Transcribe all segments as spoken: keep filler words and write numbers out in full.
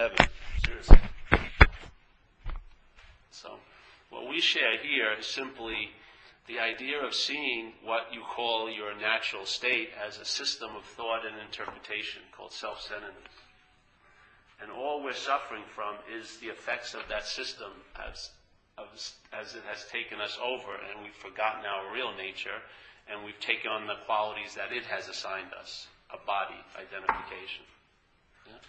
heaven. Seriously. So, what we share here is simply the idea of seeing what you call your natural state as a system of thought and interpretation called self-centeredness. And all we're suffering from is the effects of that system as, as, as it has taken us over, and we've forgotten our real nature, and we've taken on the qualities that it has assigned us, a body identification. Yeah?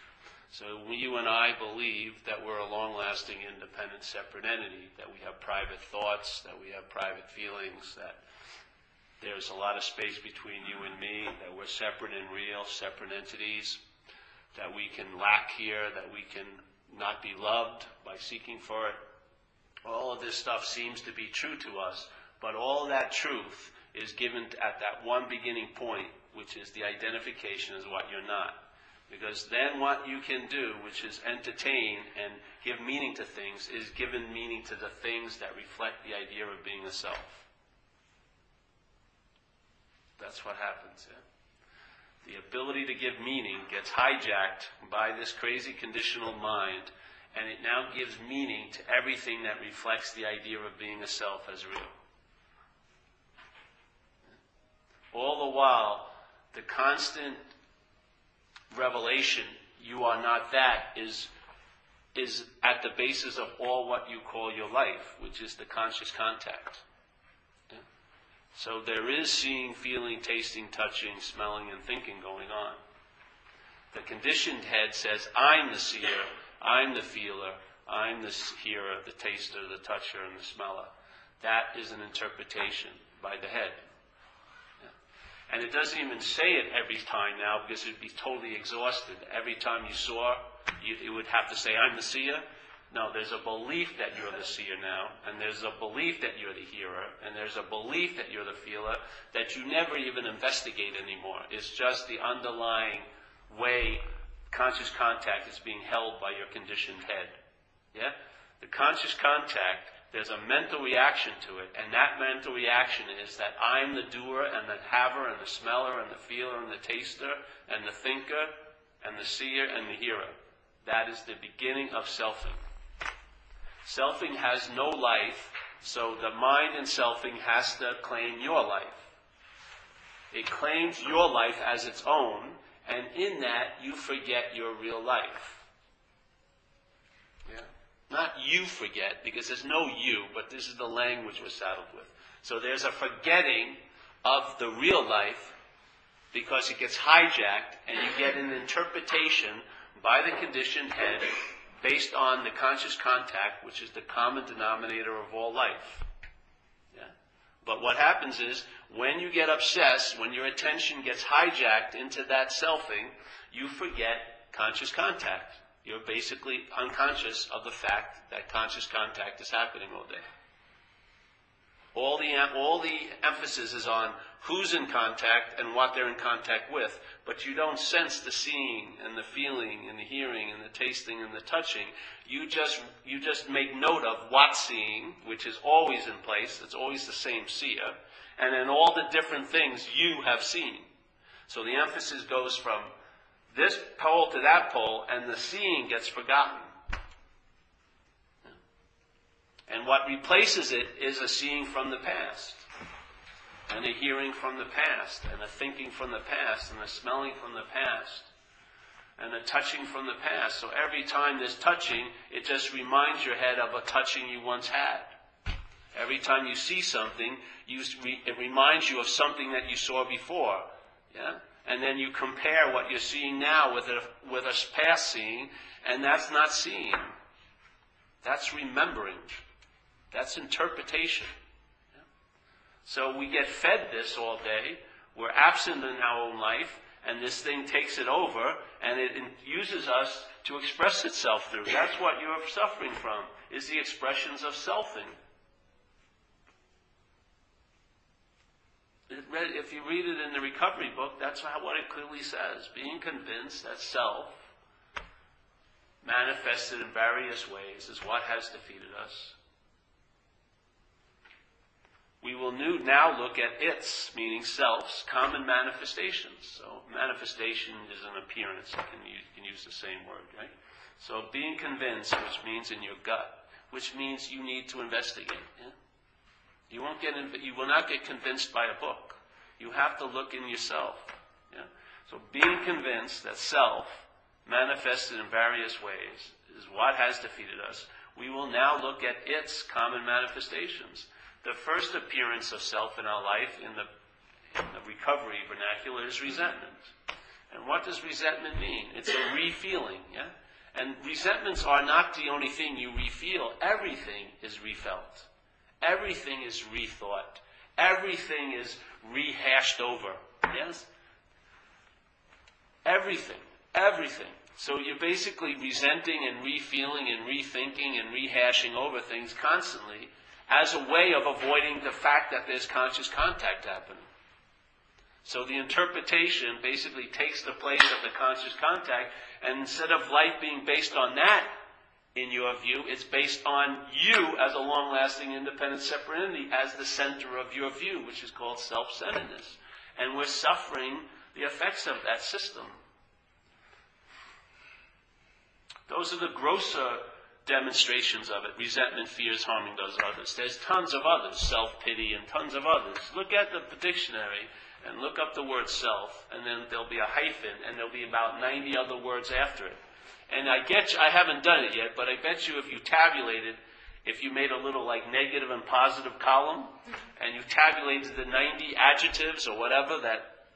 So you and I believe that we're a long-lasting, independent, separate entity, that we have private thoughts, that we have private feelings, that there's a lot of space between you and me, that we're separate and real, separate entities, that we can lack here, that we can not be loved by seeking for it. All of this stuff seems to be true to us, but all that truth is given at that one beginning point, which is the identification as what you're not. Because then what you can do, which is entertain and give meaning to things, is given meaning to the things that reflect the idea of being a self. That's what happens, yeah? The ability to give meaning gets hijacked by this crazy conditional mind, and it now gives meaning to everything that reflects the idea of being a self as real. All the while, the constant revelation, you are not that, is, is at the basis of all what you call your life, which is the conscious contact. So there is seeing, feeling, tasting, touching, smelling, and thinking going on. The conditioned head says, I'm the seer, I'm the feeler, I'm the hearer, the taster, the toucher, and the smeller. That is an interpretation by the head. And it doesn't even say it every time now, because it would be totally exhausted. Every time you saw, you, you would have to say, I'm the seer. No, there's a belief that you're the seer now, and there's a belief that you're the hearer, and there's a belief that you're the feeler that you never even investigate anymore. It's just the underlying way conscious contact is being held by your conditioned head. Yeah? The conscious contact, there's a mental reaction to it, and that mental reaction is that I'm the doer, and the haver, and the smeller, and the feeler, and the taster, and the thinker, and the seer, and the hearer. That is the beginning of selfing. Selfing has no life, so the mind in selfing has to claim your life. It claims your life as its own, and in that you forget your real life. Yeah. Not you forget, because there's no you, but this is the language we're saddled with. So there's a forgetting of the real life, because it gets hijacked, and you get an interpretation by the conditioned head, based on the conscious contact, which is the common denominator of all life. Yeah? But what happens is, when you get obsessed, when your attention gets hijacked into that selfing, you forget conscious contact. You're basically unconscious of the fact that conscious contact is happening all day. All the, all the emphasis is on who's in contact and what they're in contact with, but you don't sense the seeing and the feeling and the hearing and the tasting and the touching. You just, you just make note of what's seeing, which is always in place, it's always the same seer, and then all the different things you have seen. So the emphasis goes from this pole to that pole, and the seeing gets forgotten. And what replaces it is a seeing from the past, and a hearing from the past, and a thinking from the past, and a smelling from the past, and a touching from the past. So every time there's touching, it just reminds your head of a touching you once had. Every time you see something, you, it reminds you of something that you saw before. Yeah? And then you compare what you're seeing now with a, with a past seeing, and that's not seeing. That's remembering. That's interpretation. Yeah. So we get fed this all day, we're absent in our own life, and this thing takes it over, and it uses us to express itself through. That's what you're suffering from, is the expressions of selfing. If you read it in the recovery book, that's what it clearly says. Being convinced that self, manifested in various ways, is what has defeated us. We will new, now look at its, meaning self's, common manifestations. So manifestation is an appearance. You can use, you can use the same word, right? So being convinced, which means in your gut, which means you need to investigate. Yeah? You won't get, inv- you will not get convinced by a book. You have to look in yourself. Yeah? So being convinced that self, manifested in various ways, is what has defeated us. We will now look at its common manifestations. The first appearance of self in our life in the, in the recovery vernacular is resentment. And what does resentment mean? It's a re-feeling, yeah? And resentments are not the only thing you re-feel. Everything is refelt. Everything is rethought. Everything is rehashed over. Yes? Everything. Everything. So you're basically resenting and re-feeling and rethinking and rehashing over things constantly as a way of avoiding the fact that there's conscious contact happening. So the interpretation basically takes the place of the conscious contact, and instead of life being based on that, in your view, it's based on you as a long-lasting independent separate entity, as the center of your view, which is called self-centeredness. And we're suffering the effects of that system. Those are the grosser demonstrations of it. Resentment, fears, harming those others. There's tons of others, self-pity and tons of others. Look at the dictionary and look up the word self, and then there'll be a hyphen, and there'll be about ninety other words after it. And I get you, I haven't done it yet, but I bet you if you tabulated, if you made a little like negative and positive column, and you tabulated the ninety adjectives or whatever that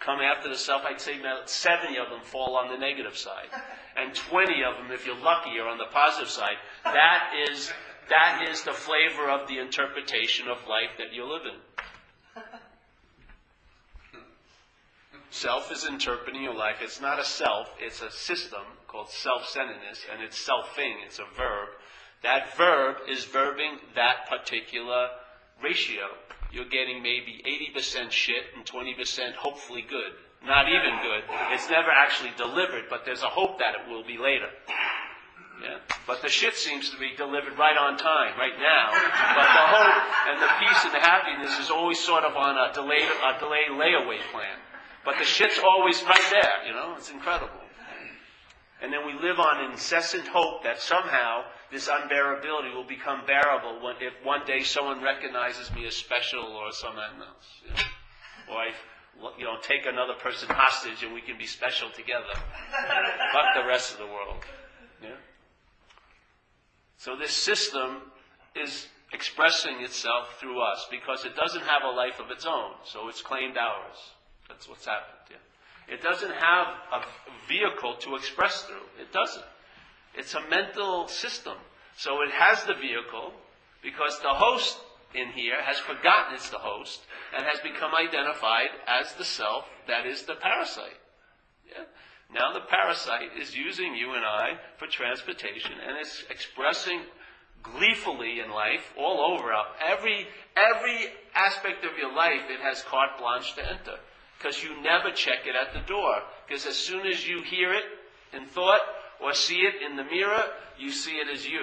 come after the self, I'd say about seventy of them fall on the negative side. And twenty of them, if you're lucky, are on the positive side. That is, that is the flavor of the interpretation of life that you live in. Self is interpreting your life. It's not a self. It's a system called self-centeredness, and it's selfing. It's a verb. That verb is verbing that particular ratio. You're getting maybe eighty percent shit and twenty percent hopefully good. Not even good. It's never actually delivered, but there's a hope that it will be later. Yeah. But the shit seems to be delivered right on time, right now. But the hope and the peace and the happiness is always sort of on a delayed, a delayed layaway plan. But the shit's always right there, you know? It's incredible. And then we live on incessant hope that somehow this unbearability will become bearable when, if one day someone recognizes me as special or something else. You know? Or I, you know, take another person hostage and we can be special together. Fuck the rest of the world. Yeah? So this system is expressing itself through us because it doesn't have a life of its own. So it's claimed ours. That's what's happened, yeah. It doesn't have a vehicle to express through. It doesn't. It's a mental system. So it has the vehicle because the host in here has forgotten it's the host and has become identified as the self that is the parasite. Yeah? Now the parasite is using you and I for transportation, and it's expressing gleefully in life all over. Every, every aspect of your life it has carte blanche to enter. Because you never check it at the door. Because as soon as you hear it in thought or see it in the mirror, you see it as you.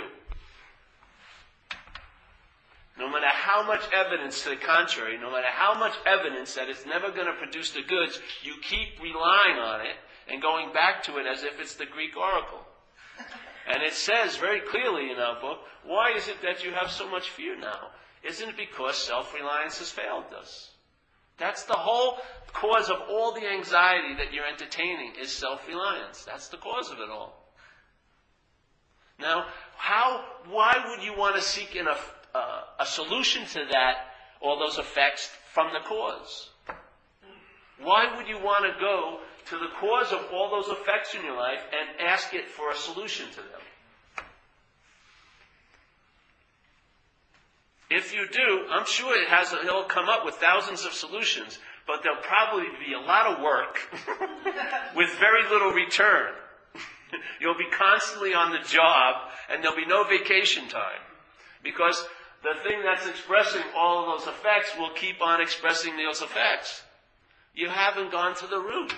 No matter how much evidence to the contrary, no matter how much evidence that it's never going to produce the goods, you keep relying on it and going back to it as if it's the Greek oracle. And it says very clearly in our book, why is it that you have so much fear now? Isn't it because self-reliance has failed us? That's the whole cause of all the anxiety that you're entertaining is self-reliance. That's the cause of it all. Now, how? Why would you want to seek in a, uh, a solution to that, all those effects, from the cause? Why would you want to go to the cause of all those effects in your life and ask it for a solution to them? If you do, I'm sure it has. He'll come up with thousands of solutions, but there'll probably be a lot of work with very little return. You'll be constantly on the job, and there'll be no vacation time, because the thing that's expressing all of those effects will keep on expressing those effects. You haven't gone to the root.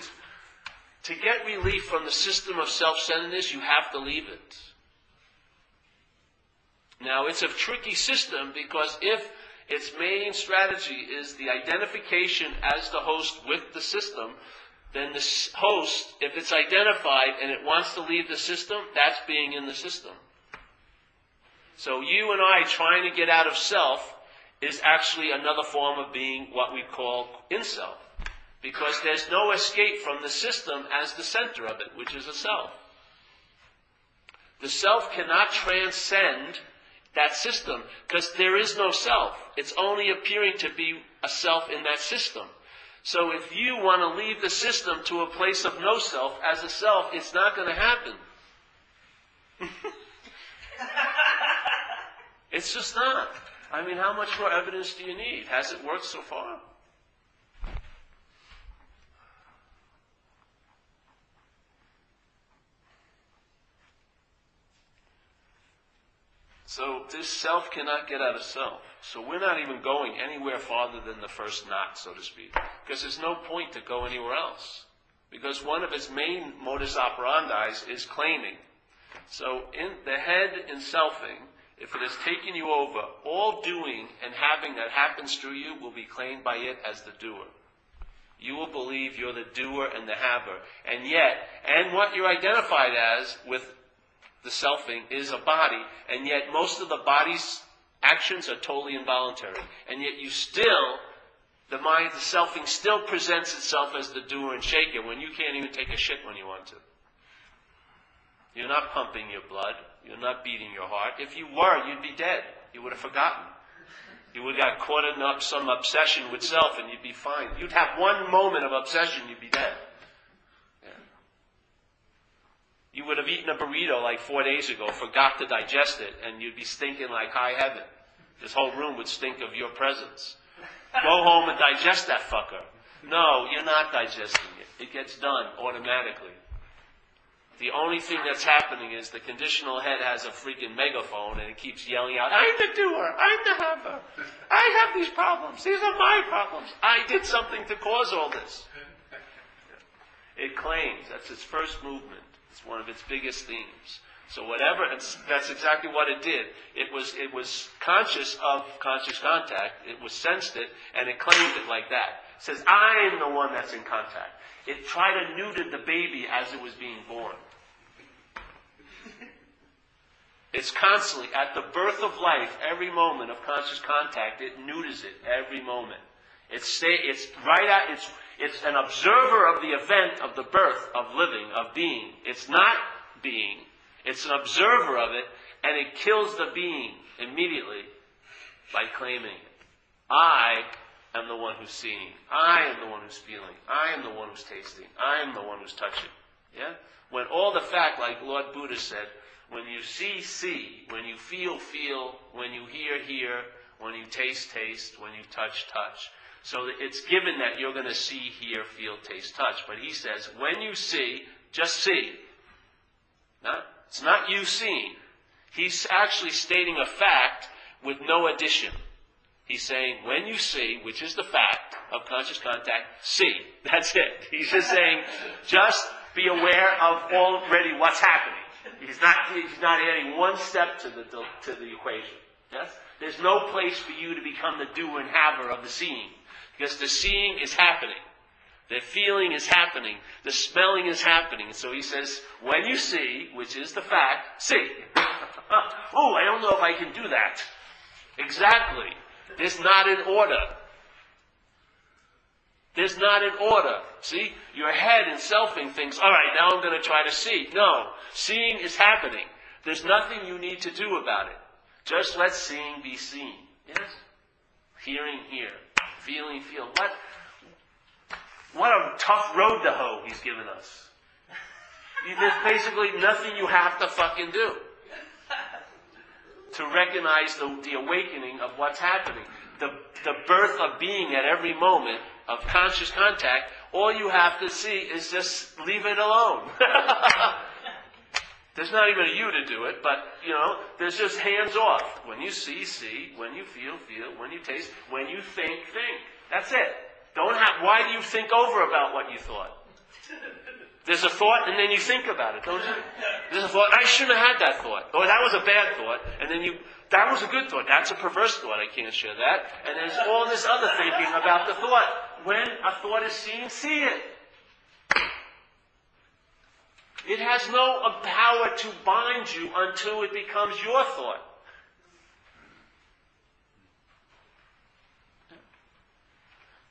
To get relief from the system of self-centeredness, you have to leave it. Now, it's a tricky system because if its main strategy is the identification as the host with the system, then the host, if it's identified and it wants to leave the system, that's being in the system. So you and I trying to get out of self is actually another form of being what we call in self. Because there's no escape from the system as the center of it, which is a self. The self cannot transcend that system because there is no self. It's only appearing to be a self in that system. So if you want to leave the system to a place of no self as a self, it's not going to happen. It's just not. I mean, how much more evidence do you need? Has it worked so far? So this self cannot get out of self. So we're not even going anywhere farther than the first knot, so to speak. Because there's no point to go anywhere else. Because one of its main modus operandi is claiming. So in the head in selfing, if it has taken you over, all doing and having that happens through you will be claimed by it as the doer. You will believe you're the doer and the haver. And yet, and what you're identified as with the selfing is a body, and yet most of the body's actions are totally involuntary. And yet you still, the mind, the selfing still presents itself as the doer and shaker when you can't even take a shit when you want to. You're not pumping your blood. You're not beating your heart. If you were, you'd be dead. You would have forgotten. You would have got caught in up some obsession with self and you'd be fine. You'd have one moment of obsession, you'd be dead. Yeah. You would have eaten a burrito like four days ago, forgot to digest it, and you'd be stinking like high heaven. This whole room would stink of your presence. Go home and digest that fucker. No, you're not digesting it. It gets done automatically. The only thing that's happening is the conditional head has a freaking megaphone and it keeps yelling out, I'm the doer, I'm the haver, I have these problems, these are my problems, I did something to cause all this. It claims, that's its first movement, it's one of its biggest themes. So whatever, it's, that's exactly what it did. It was, it was conscious of conscious contact, it was sensed it, and it claimed it like that. It says, I'm the one that's in contact. It tried to neuter the baby as it was being born. It's constantly, at the birth of life, every moment of conscious contact, it neuters it every moment. It's stay, it's right at, it's, it's an observer of the event of the birth, of living, of being. It's not being. It's an observer of it, and it kills the being immediately by claiming it. I am the one who's seeing. I am the one who's feeling. I am the one who's tasting. I am the one who's touching. Yeah? When all the fact, like Lord Buddha said, when you see, see. When you feel, feel. When you hear, hear. When you taste, taste. When you touch, touch. So it's given that you're going to see, hear, feel, taste, touch. But he says, when you see, just see. Not, it's not you seeing. He's actually stating a fact with no addition. He's saying, when you see, which is the fact of conscious contact, see. That's it. He's just saying, just be aware of already what's happening. He's not, he's not adding one step to the, to the equation. Yes? There's no place for you to become the doer and haver of the seeing. Because the seeing is happening. The feeling is happening. The smelling is happening. So he says, when you see, which is the fact, see. Oh, I don't know if I can do that. Exactly. There's not an order. There's not an order. See? Your head in selfing thinks, all right, now I'm going to try to see. No. Seeing is happening. There's nothing you need to do about it. Just let seeing be seen. Yes? Hearing, hear. Feeling, feel. What? What a tough road to hoe he's given us. There's basically nothing you have to fucking do to recognize the, the awakening of what's happening. The, the birth of being at every moment of conscious contact, all you have to see is just leave it alone. There's not even a you to do it, but, you know, there's just hands off. When you see, see. When you feel, feel. When you taste. When you think, think. That's it. Don't have, why do you think over about what you thought? There's a thought, and then you think about it, don't you? There's a thought, I shouldn't have had that thought. Or that was a bad thought. And then you, that was a good thought. That's a perverse thought. I can't share that. And there's all this other thinking about the thought. When a thought is seen, see it. It has no power to bind you until it becomes your thought.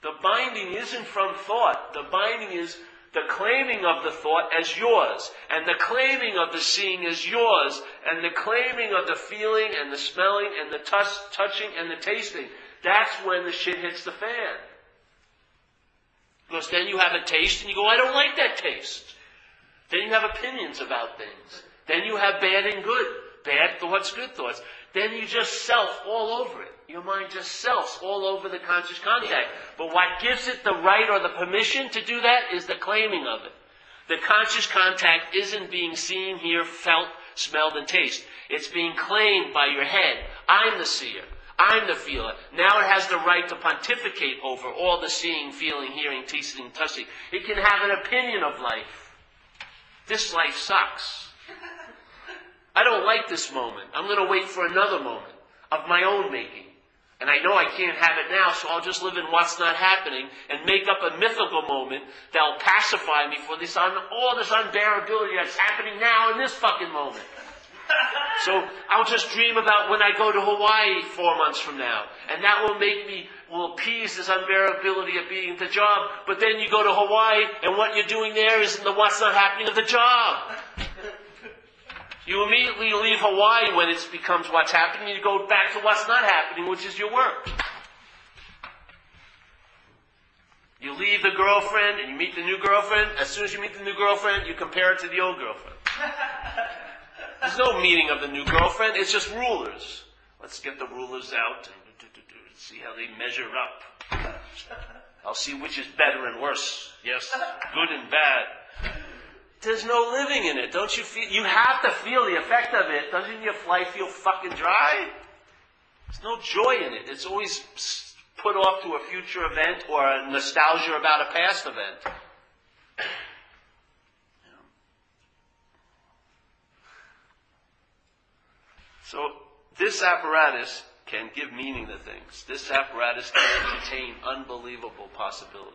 The binding isn't from thought. The binding is the claiming of the thought as yours, and the claiming of the seeing as yours, and the claiming of the feeling and the smelling and the touch, touching and the tasting. That's when the shit hits the fan. Because then you have a taste and you go, I don't like that taste. Then you have opinions about things. Then you have bad and good. Bad thoughts, good thoughts. Then you just self all over it. Your mind just selfs all over the conscious contact. But what gives it the right or the permission to do that is the claiming of it. The conscious contact isn't being seen, heard, felt, smelled, and tasted. It's being claimed by your head. I'm the seer. I'm the feeler. Now it has the right to pontificate over all the seeing, feeling, hearing, tasting, touching. It can have an opinion of life. This life sucks. I don't like this moment. I'm going to wait for another moment of my own making. And I know I can't have it now, so I'll just live in what's not happening and make up a mythical moment that'll pacify me for this un- all this unbearability that's happening now in this fucking moment. So I'll just dream about when I go to Hawaii four months from now. And that will make me, will appease this unbearability of being at the job. But then you go to Hawaii and what you're doing there isn't the what's not happening of the job. You immediately leave Hawaii when it becomes what's happening and you go back to what's not happening, which is your work. You leave the girlfriend and you meet the new girlfriend. As soon as you meet the new girlfriend, you compare it to the old girlfriend. There's no meaning of the new girlfriend. It's just rulers. Let's get the rulers out and do, do, do, do, see how they measure up. I'll see which is better and worse. Yes, good and bad. There's no living in it. Don't you feel? You have to feel the effect of it. Doesn't your life feel fucking dry? There's no joy in it. It's always put off to a future event or a nostalgia about a past event. So this apparatus can give meaning to things. This apparatus can contain unbelievable possibilities.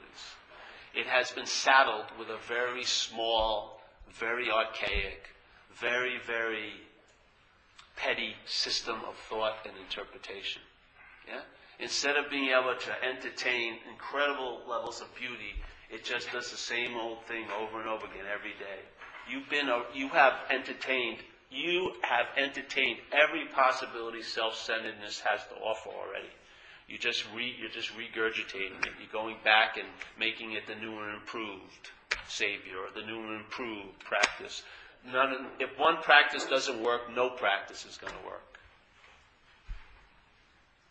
It has been saddled with a very small, very archaic, very, very petty system of thought and interpretation. Yeah? Instead of being able to entertain incredible levels of beauty, it just does the same old thing over and over again every day. You've been, you have entertained You have entertained every possibility self-centeredness has to offer already. You just re, you're just regurgitating it. You're going back and making it the new and improved savior, or the new and improved practice. None of, if one practice doesn't work, no practice is going to work.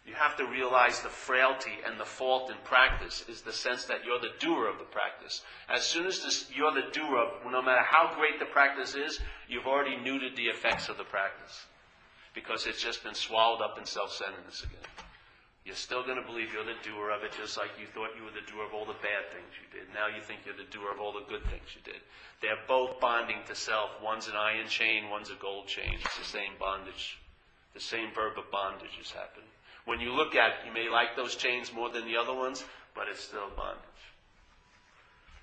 You have to realize the frailty and the fault in practice is the sense that you're the doer of the practice. As soon as this, you're the doer of, no matter how great the practice is, you've already neutered the effects of the practice. Because it's just been swallowed up in self-centeredness again. You're still going to believe you're the doer of it, just like you thought you were the doer of all the bad things you did. Now you think you're the doer of all the good things you did. They're both bonding to self. One's an iron chain, one's a gold chain. It's the same bondage. The same verb of bondage is happening. When you look at it, you may like those chains more than the other ones, but it's still bondage.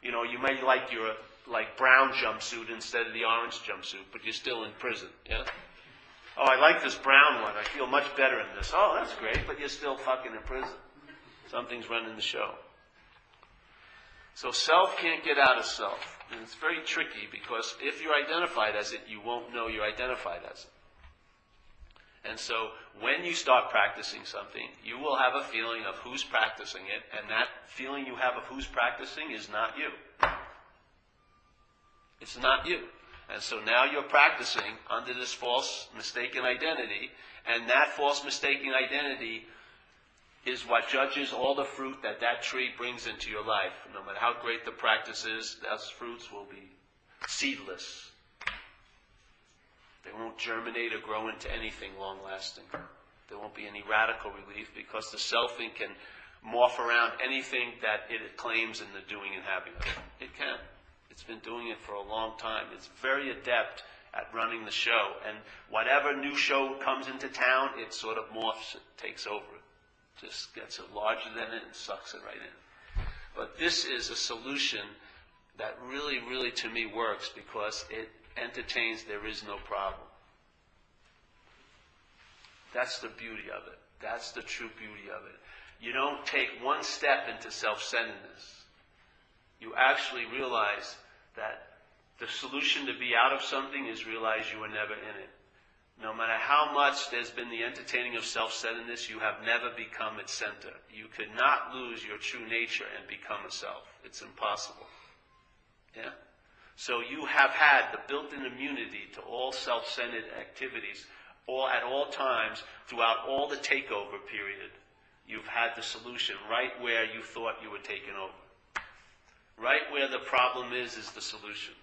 You know, you may like your like brown jumpsuit instead of the orange jumpsuit, but you're still in prison. Yeah. Oh, I like this brown one. I feel much better in this. Oh, that's great, but you're still fucking in prison. Something's running the show. So self can't get out of self. And it's very tricky because if you're identified as it, you won't know you're identified as it. And so when you start practicing something, you will have a feeling of who's practicing it, and that feeling you have of who's practicing is not you. It's not you. And so now you're practicing under this false, mistaken identity, and that false, mistaken identity is what judges all the fruit that that tree brings into your life. No matter how great the practice is, those fruits will be seedless. They won't germinate or grow into anything long-lasting. There won't be any radical relief because the selfing can morph around anything that it claims in the doing and having of it. It can. It's been doing it for a long time. It's very adept at running the show. And whatever new show comes into town, it sort of morphs, it takes over. It just gets it larger than it and sucks it right in. But this is a solution that really, really to me works because it entertains there is no problem. That's the beauty of it. That's the true beauty of it. You don't take one step into self-centeredness. You actually realize that the solution to be out of something is realize you were never in it. No matter how much there's been the entertaining of self-centeredness, you have never become its center. You could not lose your true nature and become a self. It's impossible. Yeah? So you have had the built-in immunity to all self-centered activities all at all times throughout all the takeover period. You've had the solution right where you thought you were taken over. Right where the problem is, is the solution.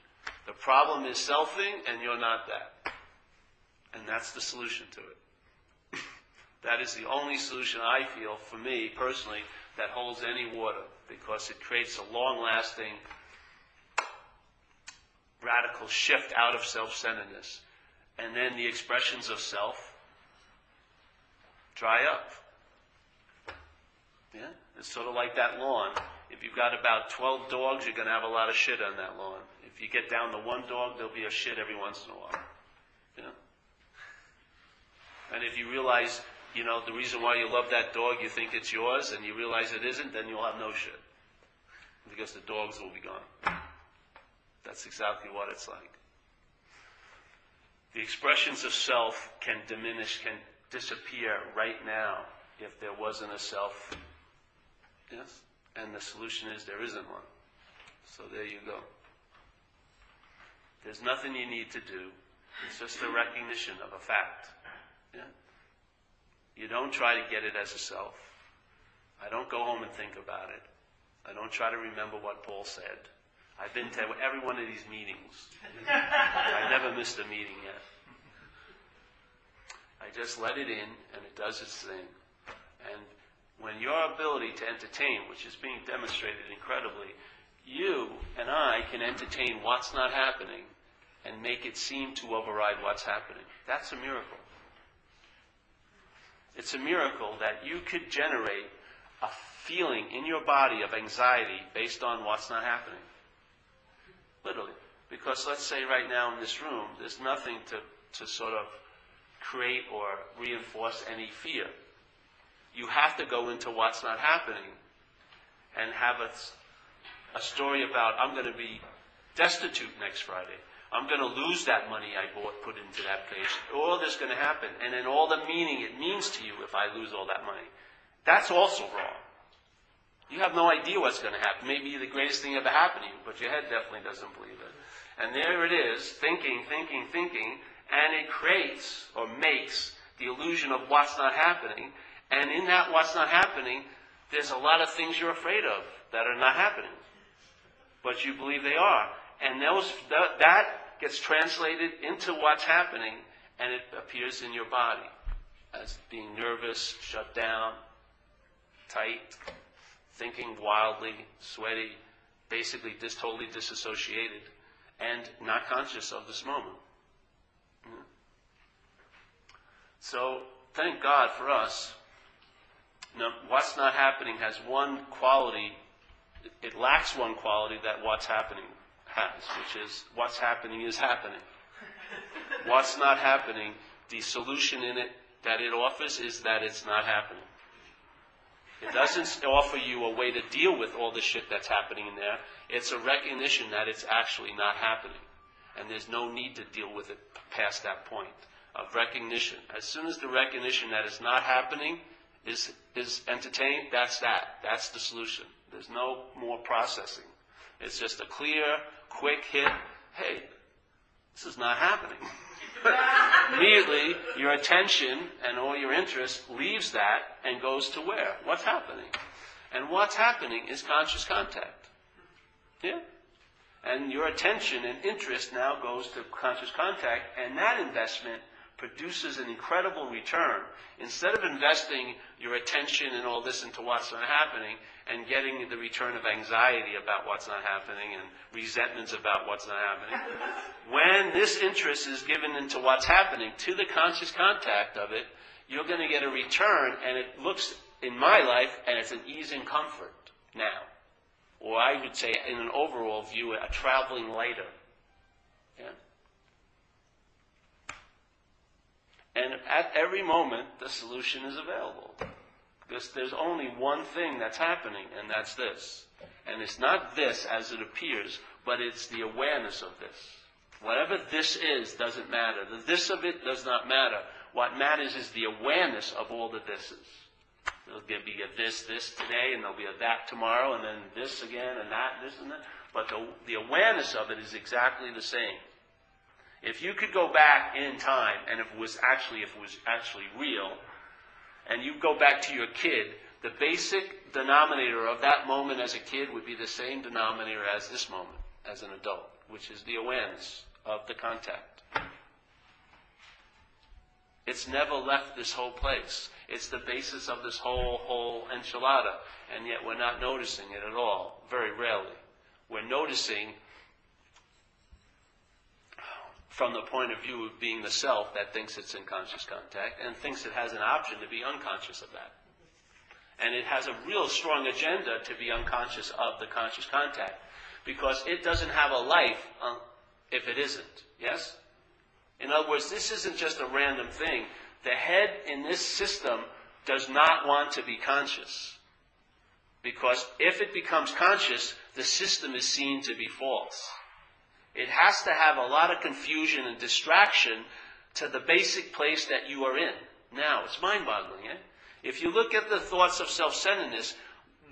The problem is selfing, and you're not that. And that's the solution to it. That is the only solution I feel, for me personally, that holds any water, because it creates a long-lasting, radical shift out of self-centeredness. And then the expressions of self dry up. Yeah? It's sort of like that lawn. If you've got about twelve dogs, you're going to have a lot of shit on that lawn. If you get down to one dog, there'll be a shit every once in a while. You know? And if you realize, you know, the reason why you love that dog, you think it's yours, and you realize it isn't, then you'll have no shit. Because the dogs will be gone. That's exactly what it's like. The expressions of self can diminish, can disappear right now if there wasn't a self. Yes? And the solution is there isn't one. So there you go. There's nothing you need to do. It's just the recognition of a fact. Yeah? You don't try to get it as a self. I don't go home and think about it. I don't try to remember what Paul said. I've been to every one of these meetings. I never missed a meeting yet. I just let it in, and it does its thing. And when your ability to entertain, which is being demonstrated incredibly, you and I can entertain what's not happening and make it seem to override what's happening. That's a miracle. It's a miracle that you could generate a feeling in your body of anxiety based on what's not happening. Literally. Because let's say right now in this room, there's nothing to, to sort of create or reinforce any fear. You have to go into what's not happening and have a, a story about, I'm going to be destitute next Friday. I'm going to lose that money I bought, put into that place. All this is going to happen. And then all the meaning it means to you if I lose all that money. That's also wrong. You have no idea what's going to happen. Maybe the greatest thing ever happened to you, but your head definitely doesn't believe it. And there it is, thinking, thinking, thinking, and it creates or makes the illusion of what's not happening. And in that what's not happening, there's a lot of things you're afraid of that are not happening. But you believe they are. And those, that, that gets translated into what's happening, and it appears in your body as being nervous, shut down, tight, thinking wildly, sweaty, basically dis- totally disassociated, and not conscious of this moment. Mm-hmm. So, thank God for us. Now, what's not happening has one quality, it lacks one quality that what's happening has, which is what's happening is happening. What's not happening, the solution in it that it offers is that it's not happening. It doesn't offer you a way to deal with all the shit that's happening in there. It's a recognition that it's actually not happening. And there's no need to deal with it past that point of recognition. As soon as the recognition that it's not happening is is entertained, that's that. That's the solution. There's no more processing. It's just a clear, quick hit. Hey, this is not happening. Immediately, your attention and all your interest leaves that and goes to where? What's happening? And what's happening is conscious contact. Yeah? And your attention and interest now goes to conscious contact, and that investment produces an incredible return. Instead of investing your attention and all this into what's not happening and getting the return of anxiety about what's not happening and resentments about what's not happening, when this interest is given into what's happening, to the conscious contact of it, you're going to get a return, and it looks in my life, and it's an ease and comfort now. or I would say in an overall view, a traveling lighter. Yeah. And at every moment, the solution is available. Because there's only one thing that's happening, and that's this. And it's not this as it appears, but it's the awareness of this. Whatever this is doesn't matter. The this of it does not matter. What matters is the awareness of all the thises. There'll be a this, this today, and there'll be a that tomorrow, and then this again, and that, this and that. But the, the awareness of it is exactly the same. If you could go back in time, and if it was actually, if it was actually real, and you go back to your kid, the basic denominator of that moment as a kid would be the same denominator as this moment as an adult, which is the awareness of the contact. It's never left this whole place. It's the basis of this whole, whole enchilada, and yet we're not noticing it at all, very rarely. We're noticing from the point of view of being the self that thinks it's in conscious contact and thinks it has an option to be unconscious of that. And it has a real strong agenda to be unconscious of the conscious contact, because it doesn't have a life if it isn't. Yes? In other words, this isn't just a random thing. The head in this system does not want to be conscious, because if it becomes conscious, the system is seen to be false. It has to have a lot of confusion and distraction to the basic place that you are in. Now, it's mind-boggling, eh? If you look at the thoughts of self-centeredness,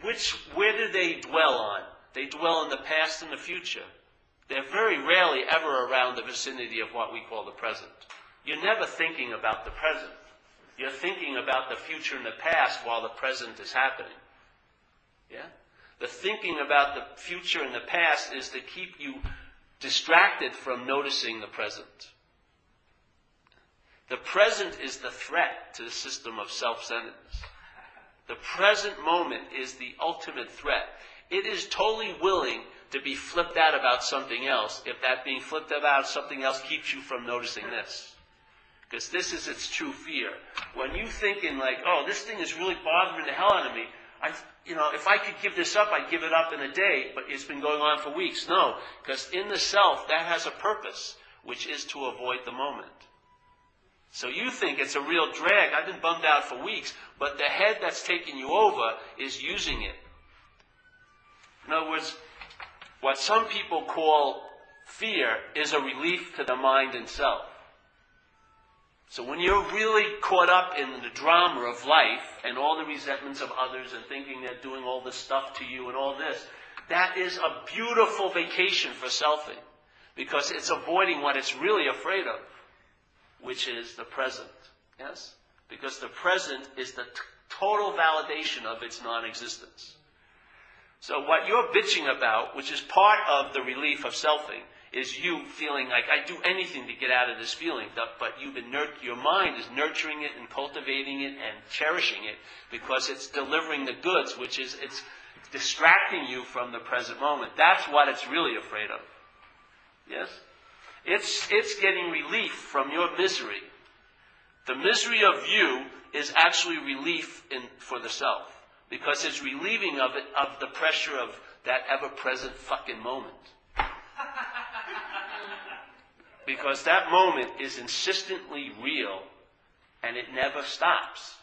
which, where do they dwell on? They dwell in the past and the future. They're very rarely ever around the vicinity of what we call the present. You're never thinking about the present. You're thinking about the future and the past while the present is happening. Yeah? The thinking about the future and the past is to keep you distracted from noticing the present. The present is the threat to the system of self-centeredness. The present moment is the ultimate threat. It is totally willing to be flipped out about something else if that being flipped about something else keeps you from noticing this. Because this is its true fear. When you thinking like, oh, this thing is really bothering the hell out of me, I, you know, if I could give this up, I'd give it up in a day, but it's been going on for weeks. No, because in the self, that has a purpose, which is to avoid the moment. So you think it's a real drag. I've been bummed out for weeks, but the head that's taking you over is using it. In other words, what some people call fear is a relief to the mind and self. So when you're really caught up in the drama of life and all the resentments of others and thinking they're doing all this stuff to you and all this, that is a beautiful vacation for selfing, because it's avoiding what it's really afraid of, which is the present. Yes? Because the present is the t- total validation of its non-existence. So what you're bitching about, which is part of the relief of selfing, is you feeling like, I do anything to get out of this feeling, but you've been nurt- your mind is nurturing it and cultivating it and cherishing it, because it's delivering the goods, which is it's distracting you from the present moment. That's what it's really afraid of. Yes? It's, it's getting relief from your misery. The misery of you is actually relief in, for the self, because it's relieving of it, of the pressure of that ever-present fucking moment. Because that moment is insistently real, and it never stops.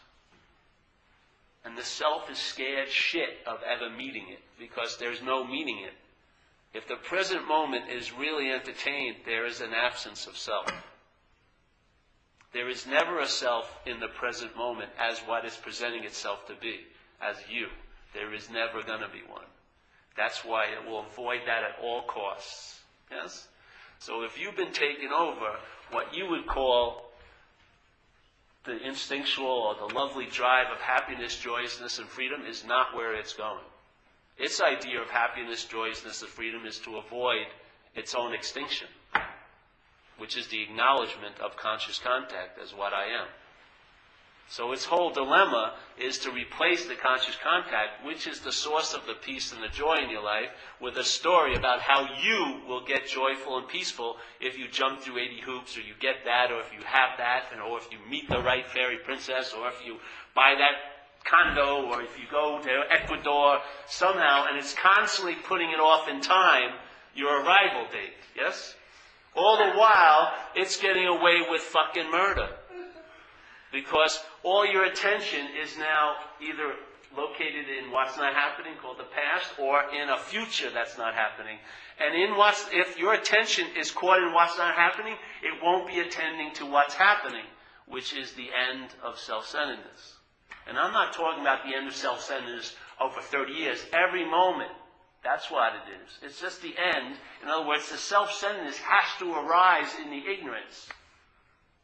And the self is scared shit of ever meeting it, because there's no meeting it. If the present moment is really entertained, there is an absence of self. There is never a self in the present moment as what is presenting itself to be, as you. There is never going to be one. That's why it will avoid that at all costs. Yes? So if you've been taken over, what you would call the instinctual or the lovely drive of happiness, joyousness, and freedom is not where it's going. Its idea of happiness, joyousness, and freedom is to avoid its own extinction, which is the acknowledgement of conscious contact as what I am. So its whole dilemma is to replace the conscious contact, which is the source of the peace and the joy in your life, with a story about how you will get joyful and peaceful if you jump through eighty hoops, or you get that, or if you have that, and or if you meet the right fairy princess, or if you buy that Condo, or if you go to Ecuador somehow, and it's constantly putting it off in time, your arrival date, yes? All the while, it's getting away with fucking murder. Because all your attention is now either located in what's not happening, called the past, or in a future that's not happening. And in what's, if your attention is caught in what's not happening, it won't be attending to what's happening, which is the end of self-centeredness. And I'm not talking about the end of self-centeredness over thirty years. Every moment, that's what it is. It's just the end. In other words, the self-centeredness has to arise in the ignorance.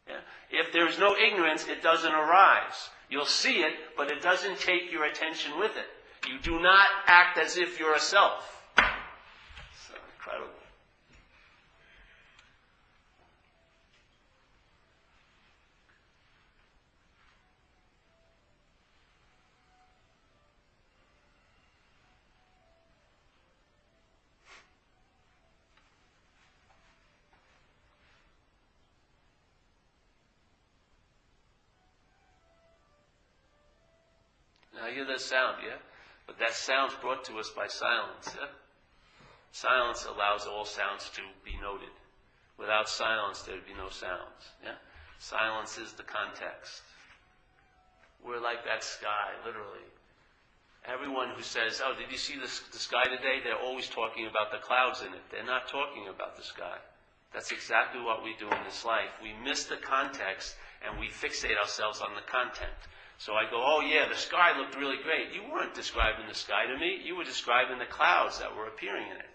Yeah? If there is no ignorance, it doesn't arise. You'll see it, but it doesn't take your attention with it. You do not act as if you're a self. It's incredible. I hear that sound, yeah? But that sound's brought to us by silence, yeah? Silence allows all sounds to be noted. Without silence, there'd be no sounds, yeah? Silence is the context. We're like that sky, literally. Everyone who says, oh, did you see the, the sky today? They're always talking about the clouds in it. They're not talking about the sky. That's exactly what we do in this life. We miss the context, and we fixate ourselves on the content. So I go, oh yeah, the sky looked really great. You weren't describing the sky to me. You were describing the clouds that were appearing in it.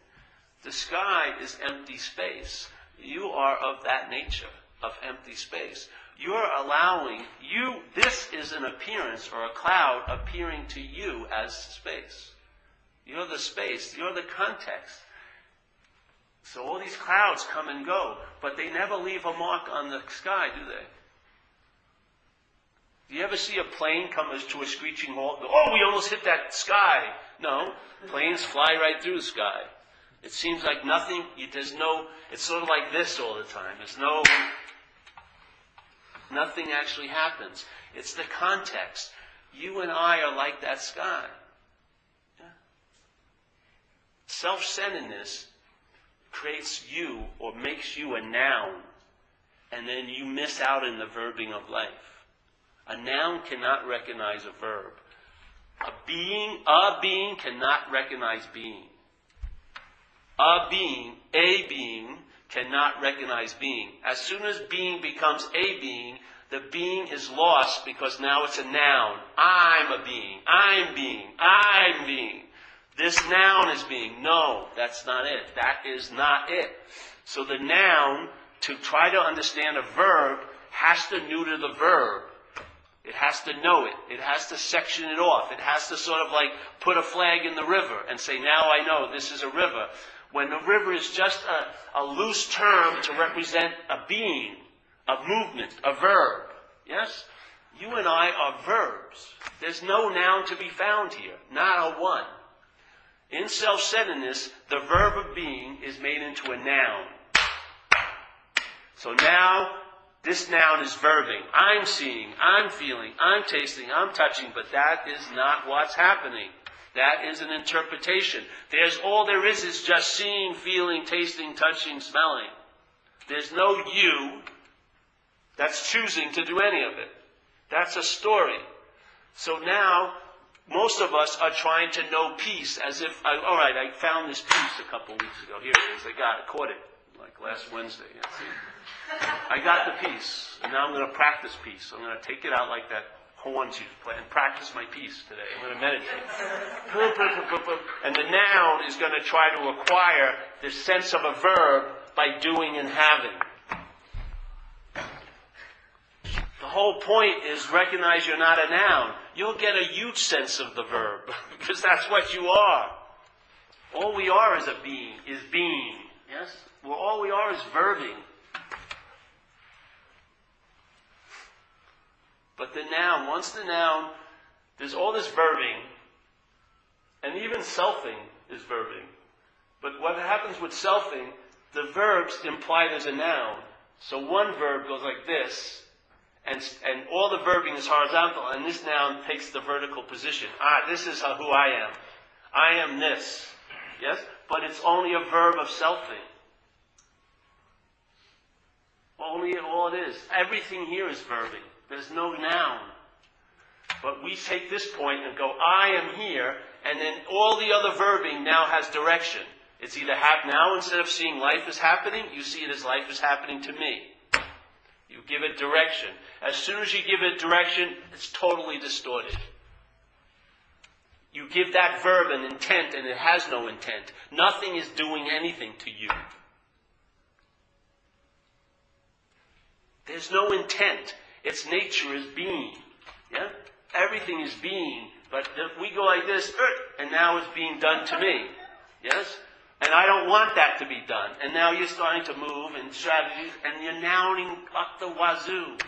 The sky is empty space. You are of that nature, of empty space. You're allowing, you, this is an appearance or a cloud appearing to you as space. You're the space. You're the context. So all these clouds come and go, but they never leave a mark on the sky, do they? Do you ever see a plane come to a screeching halt? Oh, we almost hit that sky. No, planes fly right through the sky. It seems like nothing, there's no, it's sort of like this all the time. There's no, nothing actually happens. It's the context. You and I are like that sky. Yeah. Self-centeredness creates you or makes you a noun, and then you miss out in the verbing of life. A noun cannot recognize a verb. A being, a being cannot recognize being. A being, a being cannot recognize being. As soon as being becomes a being, the being is lost because now it's a noun. I'm a being. I'm being. I'm being. This noun is being. No, that's not it. That is not it. So the noun, to try to understand a verb, has to neuter the verb. It has to know it. It has to section it off. It has to sort of like put a flag in the river and say, now I know this is a river. When the river is just a, a loose term to represent a being, a movement, a verb. Yes? You and I are verbs. There's no noun to be found here. Not a one. In self-centeredness, the verb of being is made into a noun. So now, this noun is verbing. I'm seeing, I'm feeling, I'm tasting, I'm touching, but that is not what's happening. That is an interpretation. There's all there is is just seeing, feeling, tasting, touching, smelling. There's no you that's choosing to do any of it. That's a story. So now, most of us are trying to know peace as if, I, all right, I found this peace a couple weeks ago. Here it is. I got it. Caught it. Like last Wednesday. I got the piece, and now I'm going to practice peace. I'm going to take it out like that horns you play and practice my peace today. I'm going to meditate. And the noun is going to try to acquire the sense of a verb by doing and having. The whole point is recognize you're not a noun. You'll get a huge sense of the verb because that's what you are. All we are is a being, is being. Yes? Well, all we are is verbing. But the noun, once the noun, there's all this verbing, and even selfing is verbing. But what happens with selfing, the verbs imply there's a noun. So one verb goes like this, and and all the verbing is horizontal, and this noun takes the vertical position. Ah, this is who I am. I am this. Yes? But it's only a verb of selfing. Only all it is. Everything here is verbing. There's no noun. But we take this point and go, I am here, and then all the other verbing now has direction. It's either hap- now, instead of seeing life is happening, you see it as life is happening to me. You give it direction. As soon as you give it direction, it's totally distorted. You give that verb an intent, and it has no intent. Nothing is doing anything to you. There's no intent. Its nature is being. Yeah? Everything is being. But if we go like this, and now it's being done to me. Yes? And I don't want that to be done. And now you're starting to move and strategies, and you're nouning up the wazoo.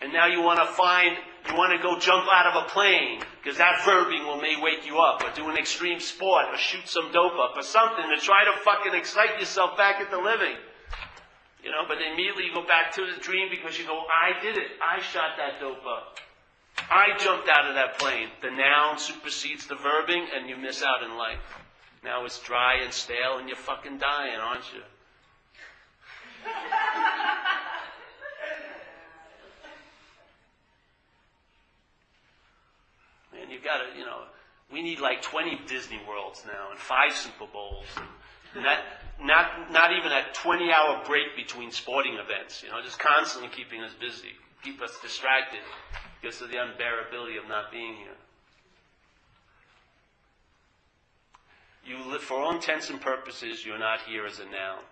And now you want to find, you want to go jump out of a plane, because that verbing will may wake you up, or do an extreme sport, or shoot some dope up, or something, to try to fucking excite yourself back into living. You know, but then immediately you go back to the dream, because you go, I did it. I shot that dope up. I jumped out of that plane. The noun supersedes the verbing, and you miss out in life. Now it's dry and stale, and you're fucking dying, aren't you? Man, you've got to, you know, we need like twenty Disney Worlds now, and five Super Bowls, and that... Not not even a twenty-hour break between sporting events, you know, just constantly keeping us busy, keep us distracted because of the unbearability of not being here. You live, for all intents and purposes, you're not here as a noun,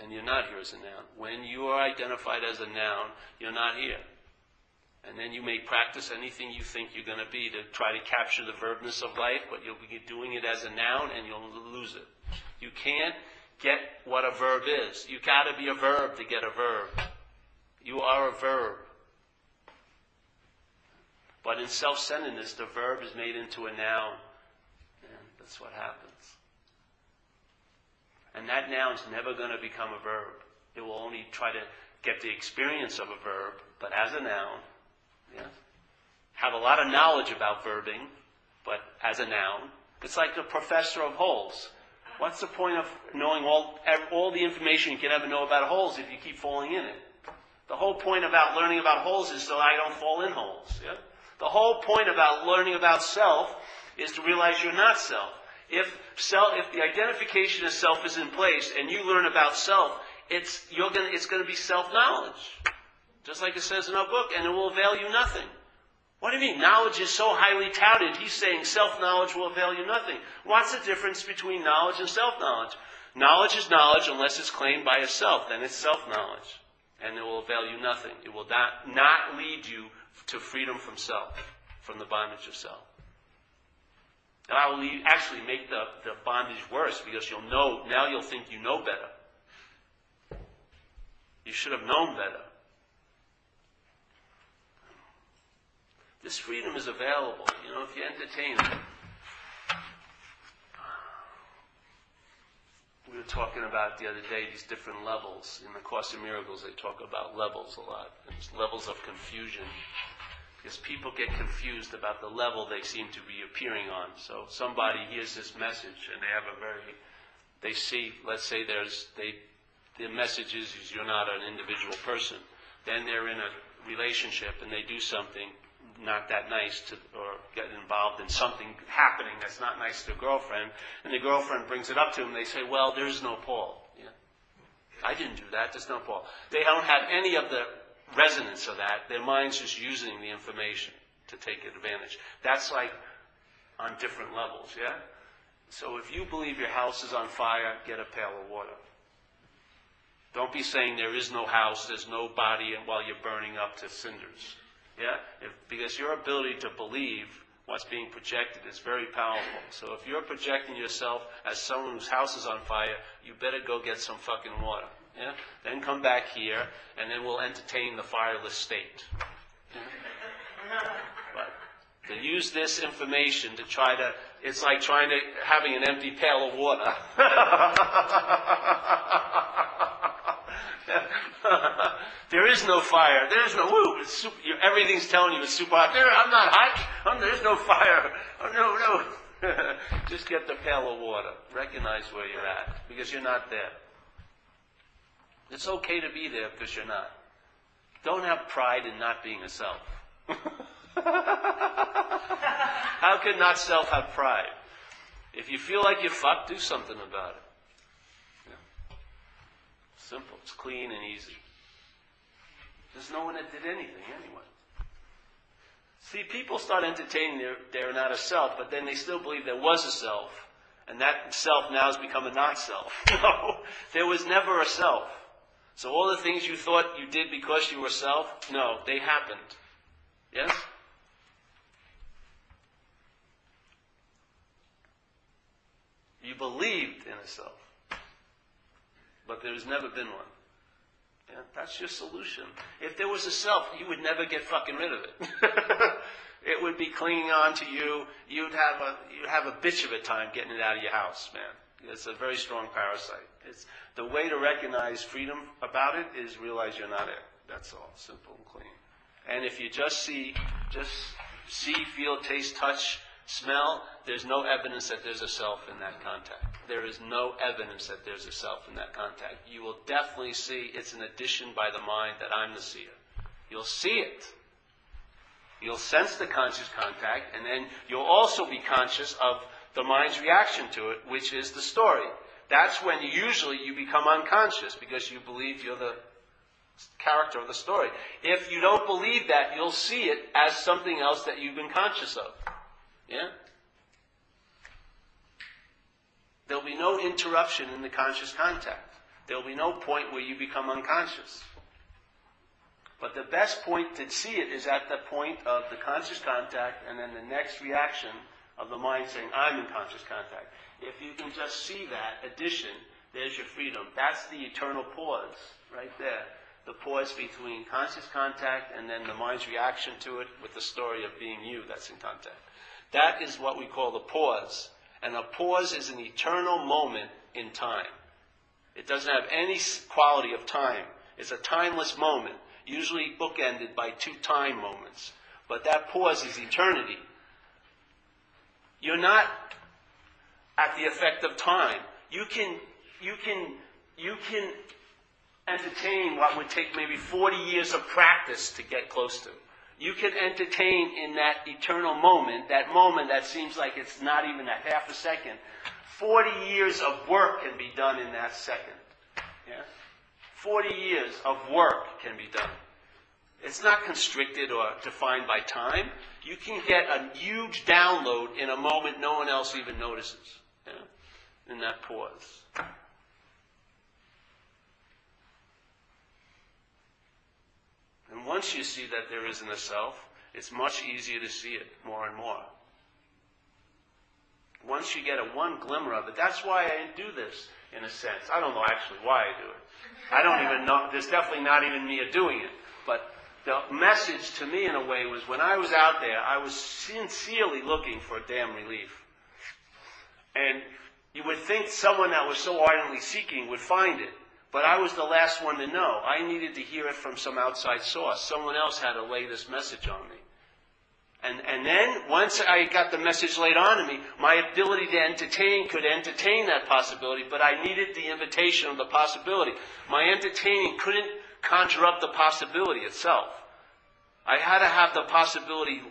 and you're not here as a noun. When you are identified as a noun, you're not here. And then you may practice anything you think you're going to be to try to capture the verbness of life, but you'll be doing it as a noun and you'll lose it. You can't get what a verb is. You got to be a verb to get a verb. You are a verb. But in self-centeredness, the verb is made into a noun. And that's what happens. And that noun's never going to become a verb. It will only try to get the experience of a verb, but as a noun. Yes. Have a lot of knowledge about verbing, but as a noun. It's like the professor of holes. What's the point of knowing all all the information you can ever know about holes if you keep falling in it? The whole point about learning about holes is so I don't fall in holes. Yeah? The whole point about learning about self is to realize you're not self. If self, if the identification of self is in place and you learn about self, it's you're gonna it's gonna be self-knowledge. Just like it says in our book, and it will avail you nothing. What do you mean? Knowledge is so highly touted. He's saying self-knowledge will avail you nothing. What's the difference between knowledge and self-knowledge? Knowledge is knowledge unless it's claimed by yourself. Then it's self-knowledge. And it will avail you nothing. It will not, not lead you to freedom from self, from the bondage of self. And I will lead, actually make the, the bondage worse because you'll know, now you'll think you know better. You should have known better. This freedom is available, you know, if you entertain it. We were talking about the other day these different levels. In the Course in Miracles, they talk about levels a lot. It's levels of confusion. Because people get confused about the level they seem to be appearing on. So somebody hears this message and they have a very, they see, let's say there's, they, the message is, is you're not an individual person. Then they're in a relationship and they do something not that nice to, or get involved in something happening that's not nice to the girlfriend, and the girlfriend brings it up to him, they say, well, there's no Paul. Yeah. I didn't do that, there's no Paul. They don't have any of the resonance of that. Their mind's just using the information to take advantage. That's like on different levels, yeah? So if you believe your house is on fire, get a pail of water. Don't be saying there is no house, there's no body, and while you're burning up to cinders. Yeah, if, because your ability to believe what's being projected is very powerful. So if you're projecting yourself as someone whose house is on fire, you better go get some fucking water. Yeah, then come back here, and then we'll entertain the fireless state. Yeah? But to use this information to try to, it's like trying to having an empty pail of water. There is no fire. There is no, woo, it's super, you, everything's telling you it's super hot. There, I'm not hot. I'm, there's no fire. Oh, no, no. Just get the pail of water. Recognize where you're at, because you're not there. It's okay to be there because you're not. Don't have pride in not being a self. How could not self have pride? If you feel like you're fucked, do something about it. Yeah. Simple. It's clean and easy. There's no one that did anything anyway. See, people start entertaining their, they're not a self, but then they still believe there was a self, and that self now has become a not self. No, there was never a self. So all the things you thought you did because you were self, no, they happened. Yes? You believed in a self, but there's never been one. Yeah, that's your solution. If there was a self, you would never get fucking rid of it. It would be clinging on to you. You'd have a you'd have a bitch of a time getting it out of your house, man. It's a very strong parasite. It's the way to recognize freedom about it is realize you're not it. That's all, simple and clean. And if you just see, just see, feel, taste, touch, smell, there's no evidence that there's a self in that contact. There is no evidence that there's a self in that contact. You will definitely see it's an addition by the mind that I'm the seer. You'll see it. You'll sense the conscious contact, and then you'll also be conscious of the mind's reaction to it, which is the story. That's when usually you become unconscious, because you believe you're the character of the story. If you don't believe that, you'll see it as something else that you've been conscious of. Yeah? There'll be no interruption in the conscious contact. There'll be no point where you become unconscious. But the best point to see it is at the point of the conscious contact, and then the next reaction of the mind saying, I'm in conscious contact. If you can just see that addition, there's your freedom. That's the eternal pause right there. The pause between conscious contact and then the mind's reaction to it with the story of being you that's in contact. That is what we call the pause. And a pause is an eternal moment in time. It doesn't have any quality of time. It's a timeless moment, usually bookended by two time moments. But that pause is eternity. You're not at the effect of time. You can, you can, you can entertain what would take maybe forty years of practice to get close to. You can entertain in that eternal moment, that moment that seems like it's not even a half a second. Forty years of work can be done in that second. Yeah? Forty years of work can be done. It's not constricted or defined by time. You can get a huge download in a moment no one else even notices. Yeah? In that pause. And once you see that there isn't a self, it's much easier to see it more and more. Once you get a one glimmer of it, that's why I do this, in a sense. I don't know actually why I do it. I don't even know. There's definitely not even me doing it. But the message to me, in a way, was when I was out there, I was sincerely looking for damn relief. And you would think someone that was so ardently seeking would find it. But I was the last one to know. I needed to hear it from some outside source. Someone else had to lay this message on me. And and then, once I got the message laid on to me, my ability to entertain could entertain that possibility, but I needed the invitation of the possibility. My entertaining couldn't conjure up the possibility itself. I had to have the possibility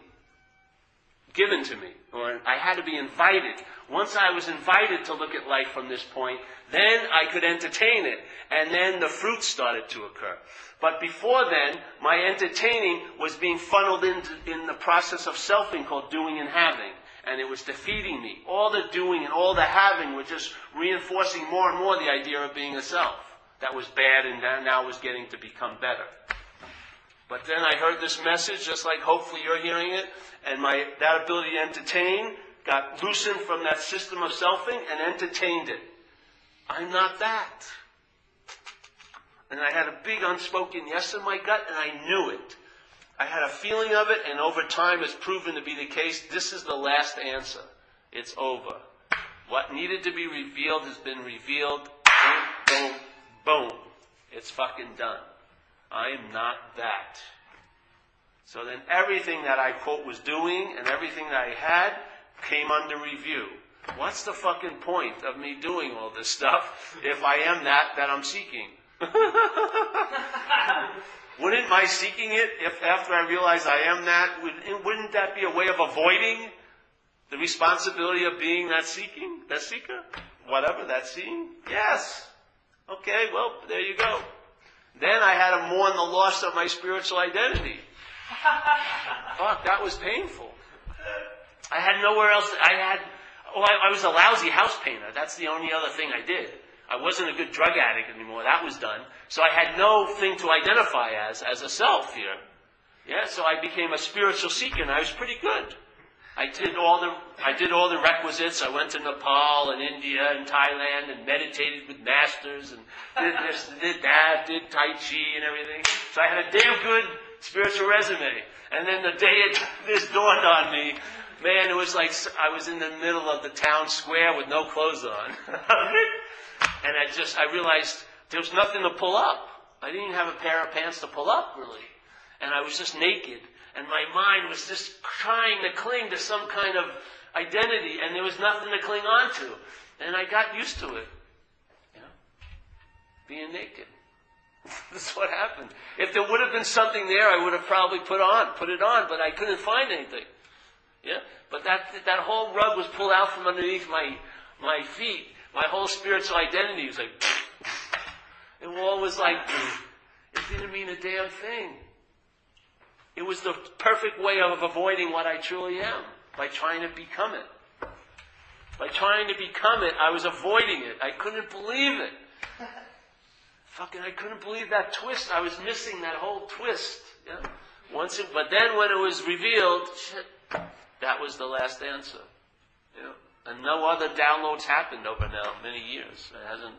given to me, or I had to be invited. Once I was invited to look at life from this point, then I could entertain it, and then the fruit started to occur. But before then, my entertaining was being funneled into in the process of selfing called doing and having, and it was defeating me. All the doing and all the having were just reinforcing more and more the idea of being a self. That was bad and now was getting to become better. But then I heard this message, just like hopefully you're hearing it, and my that ability to entertain got loosened from that system of selfing and entertained it. I'm not that. And I had a big unspoken yes in my gut, and I knew it. I had a feeling of it, and over time it's proven to be the case. This is the last answer. It's over. What needed to be revealed has been revealed. Boom, boom, boom. It's fucking done. I am not that. So then everything that I, quote, was doing and everything that I had came under review. What's the fucking point of me doing all this stuff if I am that that I'm seeking? Wouldn't my seeking it, if after I realize I am that, would, wouldn't that be a way of avoiding the responsibility of being that seeking, that seeker? Whatever, that seeing? Yes. Okay, well, there you go. Then I had to mourn the loss of my spiritual identity. Fuck, that was painful. I had nowhere else. I had, oh, I, I was a lousy house painter. That's the only other thing I did. I wasn't a good drug addict anymore. That was done. So I had no thing to identify as, as a self here. Yeah, so I became a spiritual seeker, and I was pretty good. I did all the, I did all the requisites. I went to Nepal and India and Thailand and meditated with masters and did this, did that, did Tai Chi and everything. So I had a damn good spiritual resume. And then the day it, this dawned on me, man, it was like I was in the middle of the town square with no clothes on. And I just, I realized there was nothing to pull up. I didn't even have a pair of pants to pull up, really. And I was just naked. And my mind was just trying to cling to some kind of identity, and there was nothing to cling on to. And I got used to it. You know? Being naked. That's what happened. If there would have been something there, I would have probably put on, put it on, but I couldn't find anything. Yeah? But that that whole rug was pulled out from underneath my my feet. My whole spiritual identity was like, and all was like, it didn't mean a damn thing. It was the perfect way of avoiding what I truly am, by trying to become it. By trying to become it, I was avoiding it. I couldn't believe it. Fucking, I couldn't believe that twist. I was missing that whole twist. Yeah? Once, it, But then when it was revealed, shit, that was the last answer. Yeah? And no other downloads happened over now, many years. I, hasn't,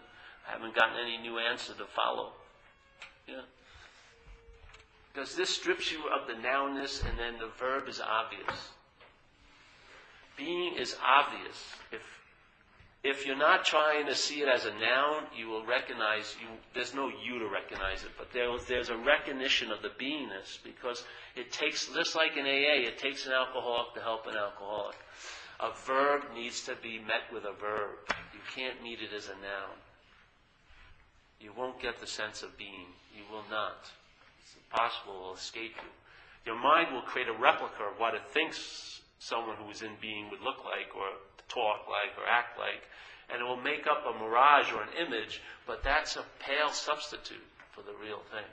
I haven't gotten any new answer to follow. Yeah? Because this strips you of the nounness, and then the verb is obvious. Being is obvious. If if you're not trying to see it as a noun, you will recognize, you, there's no you to recognize it, but there, there's a recognition of the beingness, because it takes, just like in A A, it takes an alcoholic to help an alcoholic. A verb needs to be met with a verb. You can't meet it as a noun. You won't get the sense of being. You will not. It's impossible, it will escape you. Your mind will create a replica of what it thinks someone who is in being would look like, or talk like, or act like, and it will make up a mirage or an image, but that's a pale substitute for the real thing.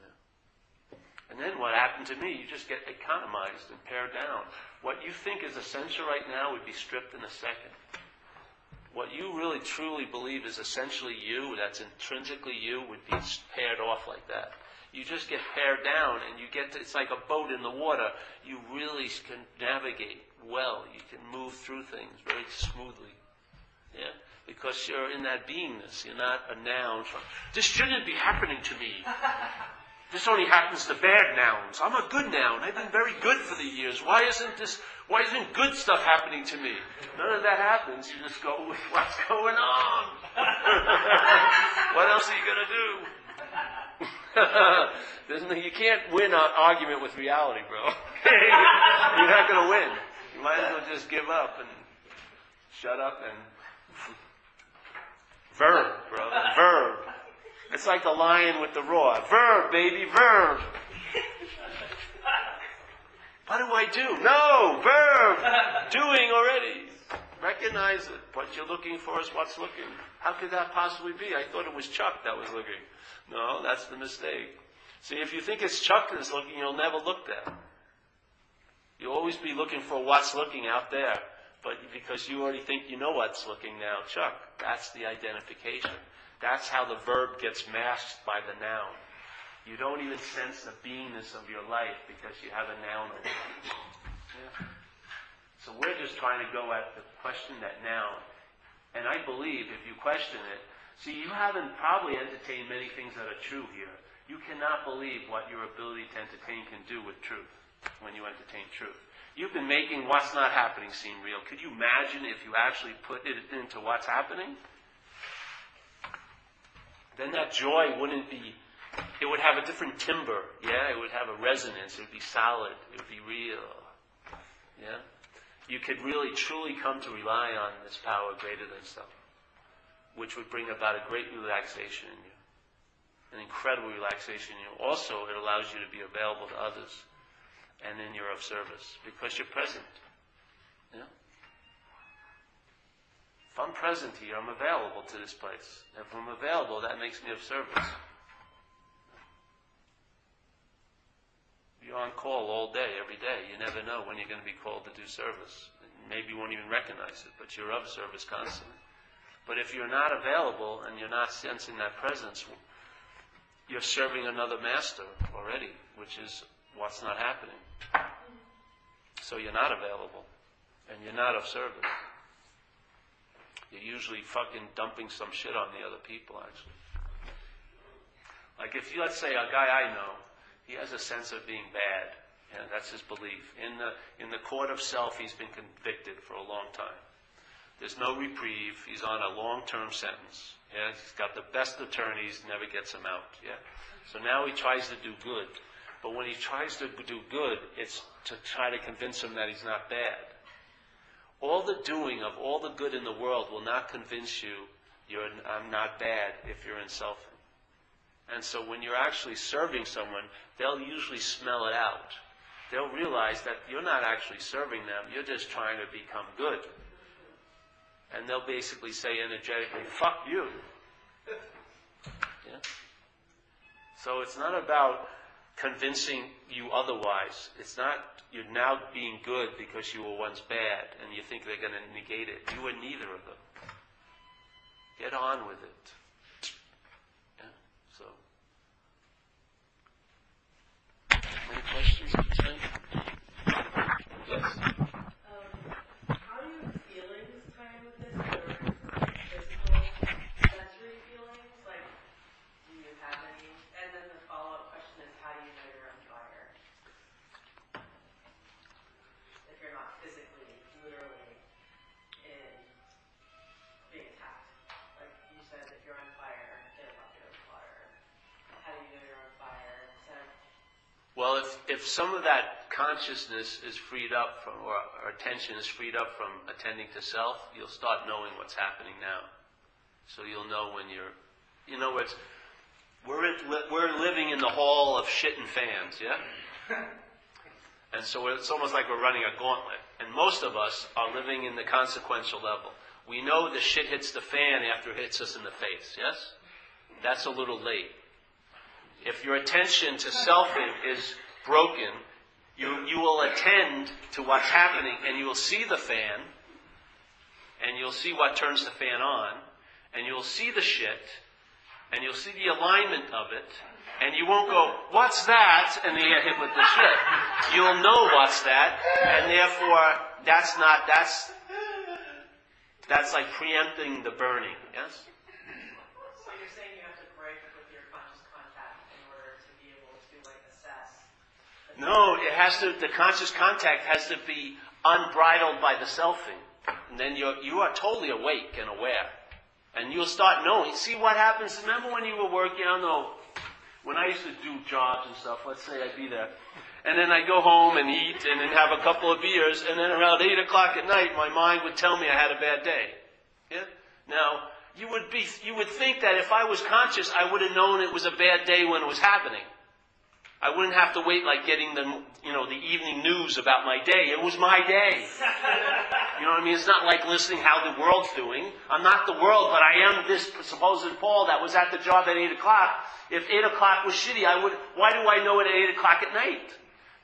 Yeah. And then what happened to me, you just get economized and pared down. What you think is essential right now would be stripped in a second. What you really truly believe is essentially you, that's intrinsically you, would be paired off like that. You just get pared down, and you get to, it's like a boat in the water. You really can navigate well. You can move through things very smoothly. Yeah? Because you're in that beingness. You're not a noun. This shouldn't be happening to me. This only happens to bad nouns. I'm a good noun. I've been very good for the years. Why isn't this, why isn't good stuff happening to me? None of that happens. You just go, what's going on? What else are you going to do? No, you can't win an argument with reality, bro. You're not going to win. You might as well just give up and shut up and... Verb, bro. Verb. It's like the lion with the roar. Verb, baby, verb. What do I do? No, verb. Doing already. Recognize it. What you're looking for is what's looking. How could that possibly be? I thought it was Chuck that was looking. No, that's the mistake. See, if you think it's Chuck that's looking, you'll never look there. You'll always be looking for what's looking out there. But because you already think you know what's looking now, Chuck, that's the identification. That's how the verb gets masked by the noun. You don't even sense the beingness of your life because you have a noun over it. Yeah. So we're just trying to go at the question that noun. And I believe if you question it, see, you haven't probably entertained many things that are true here. You cannot believe what your ability to entertain can do with truth when you entertain truth. You've been making what's not happening seem real. Could you imagine if you actually put it into what's happening? then that joy wouldn't be, it would have a different timbre, yeah? It would have a resonance, it would be solid, it would be real, yeah? You could really, truly come to rely on this power greater than self, which would bring about a great relaxation in you, an incredible relaxation in you. Also, it allows you to be available to others and then you're of service because you're present, yeah? If I'm present here, I'm available to this place. If I'm available, that makes me of service. You're on call all day, every day. You never know when you're going to be called to do service. Maybe you won't even recognize it, but you're of service constantly. But if you're not available and you're not sensing that presence, you're serving another master already, which is what's not happening. So you're not available, and you're not of service. You're usually fucking dumping some shit on the other people, actually. Like if you, let's say, a guy I know, he has a sense of being bad, and that's his belief. In the in the court of self, he's been convicted for a long time. There's no reprieve. He's on a long-term sentence. Yeah, he's got the best attorneys, never gets him out. Yeah, so now he tries to do good, but when he tries to do good, it's to try to convince him that he's not bad. All the doing of all the good in the world will not convince you you're I'm not bad if you're in selfing. And so when you're actually serving someone, they'll usually smell it out. They'll realize that you're not actually serving them, you're just trying to become good. And they'll basically say energetically, fuck you. Yeah? So it's not about convincing you otherwise. It's not you're now being good because you were once bad and you think they're going to negate it. You were neither of them. Get on with it. Yeah? So, any questions? Yes. Um, how are you feeling this time with this? Or physical, sensory feelings? Like, do you have any? And then the follow-up question is, how do you know you're on fire? If you're not physically, literally, in being attacked. Like you said, if you're on fire, get up, you're on fire. How do you know you're on fire? So, well, if, if some of that consciousness is freed up from, or, or attention is freed up from attending to self, you'll start knowing what's happening now. So you'll know when you're, you know, it's, we're, at, we're living in the hall of shit and fans, yeah? And so it's almost like we're running a gauntlet. And most of us are living in the consequential level. We know the shit hits the fan after it hits us in the face, yes? That's a little late. If your attention to selfing is broken, you, you will attend to what's happening and you will see the fan, and you'll see what turns the fan on, and you'll see the shit, and you'll see the alignment of it, and you won't go, what's that? And then you get hit with the shit. You'll know what's that, and therefore, that's not, that's, that's like preempting the burning, yes? So you're saying you have to break with your conscious contact in order to be able to, like, assess? No, it has to, the conscious contact has to be unbridled by the selfing. And then you're, you are totally awake and aware. And you'll start knowing. See what happens? Remember when you were working, I don't know, when I used to do jobs and stuff, let's say I'd be there. And then I'd go home and eat and then have a couple of beers. And then around eight o'clock at night, my mind would tell me I had a bad day. Yeah? Now, you would be, you would think that if I was conscious, I would have known it was a bad day when it was happening. I wouldn't have to wait like getting the, you know, the evening news about my day. It was my day. You know what I mean? It's not like listening how the world's doing. I'm not the world, but I am this supposed Paul that was at the job at eight o'clock. If eight o'clock was shitty, I would, why do I know it at eight o'clock at night?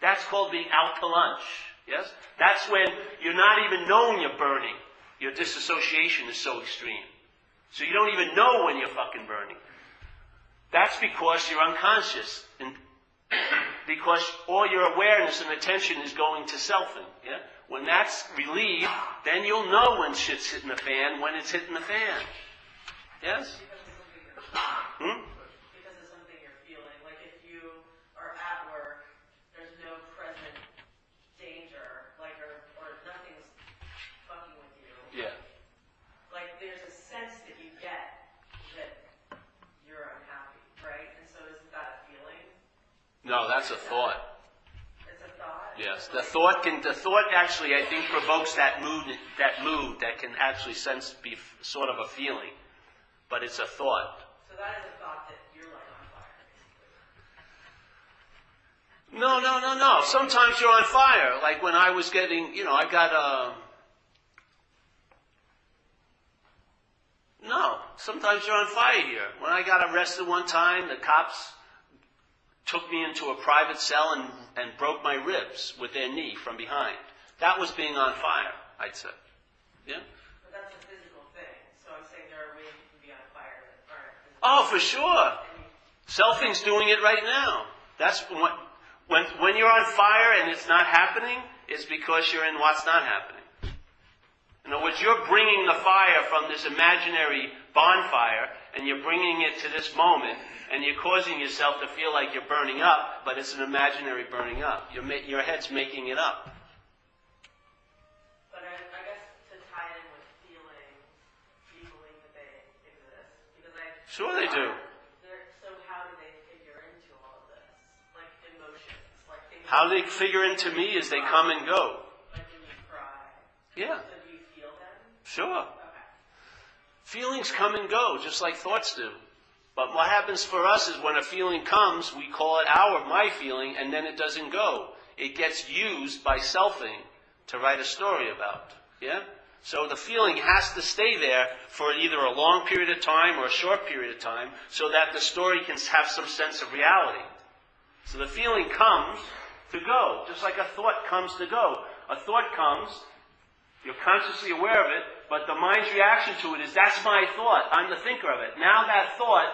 That's called being out to lunch. Yes? That's when you're not even knowing you're burning. Your disassociation is so extreme. So you don't even know when you're fucking burning. That's because you're unconscious. And because all your awareness and attention is going to selfing. Yeah? When that's relieved, then you'll know when shit's hitting the fan, when it's hitting the fan. Yes? Hmm? Yeah. Like, there's a sense that you get that you're No, that's a thought. It's a thought? Yes. The thought can, the thought actually, I think, provokes that mood, that mood that can actually sense be sort of a feeling. But it's a thought. So that is a thought that you're like on fire. No, no, no, no. Sometimes you're on fire. Like when I was getting, you know, I got a... No, sometimes you're on fire here. When I got arrested one time, the cops took me into a private cell and, and broke my ribs with their knee from behind. That was being on fire, I'd say. Yeah? But that's a physical thing. So I'm saying there are ways you can be on fire. Oh, for sure. Selfing's doing it right now. That's when, when, when you're on fire and it's not happening, it's because you're in what's not happening. In other words, you're bringing the fire from this imaginary bonfire, and you're bringing it to this moment, and you're causing yourself to feel like you're burning up, but it's an imaginary burning up. Your, your head's making it up. But I, I guess to tie in with feelings, do you believe that they exist? Because I sure they do. So how do they figure into all of this? Like emotions? Like things how they figure into me is they come and go. Like when you cry. Yeah. Sure. Feelings come and go, just like thoughts do. But what happens for us is when a feeling comes, we call it our, my feeling, and then it doesn't go. It gets used by selfing to write a story about. Yeah? So the feeling has to stay there for either a long period of time or a short period of time so that the story can have some sense of reality. So the feeling comes to go, just like a thought comes to go. A thought comes, you're consciously aware of it, but the mind's reaction to it is, that's my thought. I'm the thinker of it. Now that thought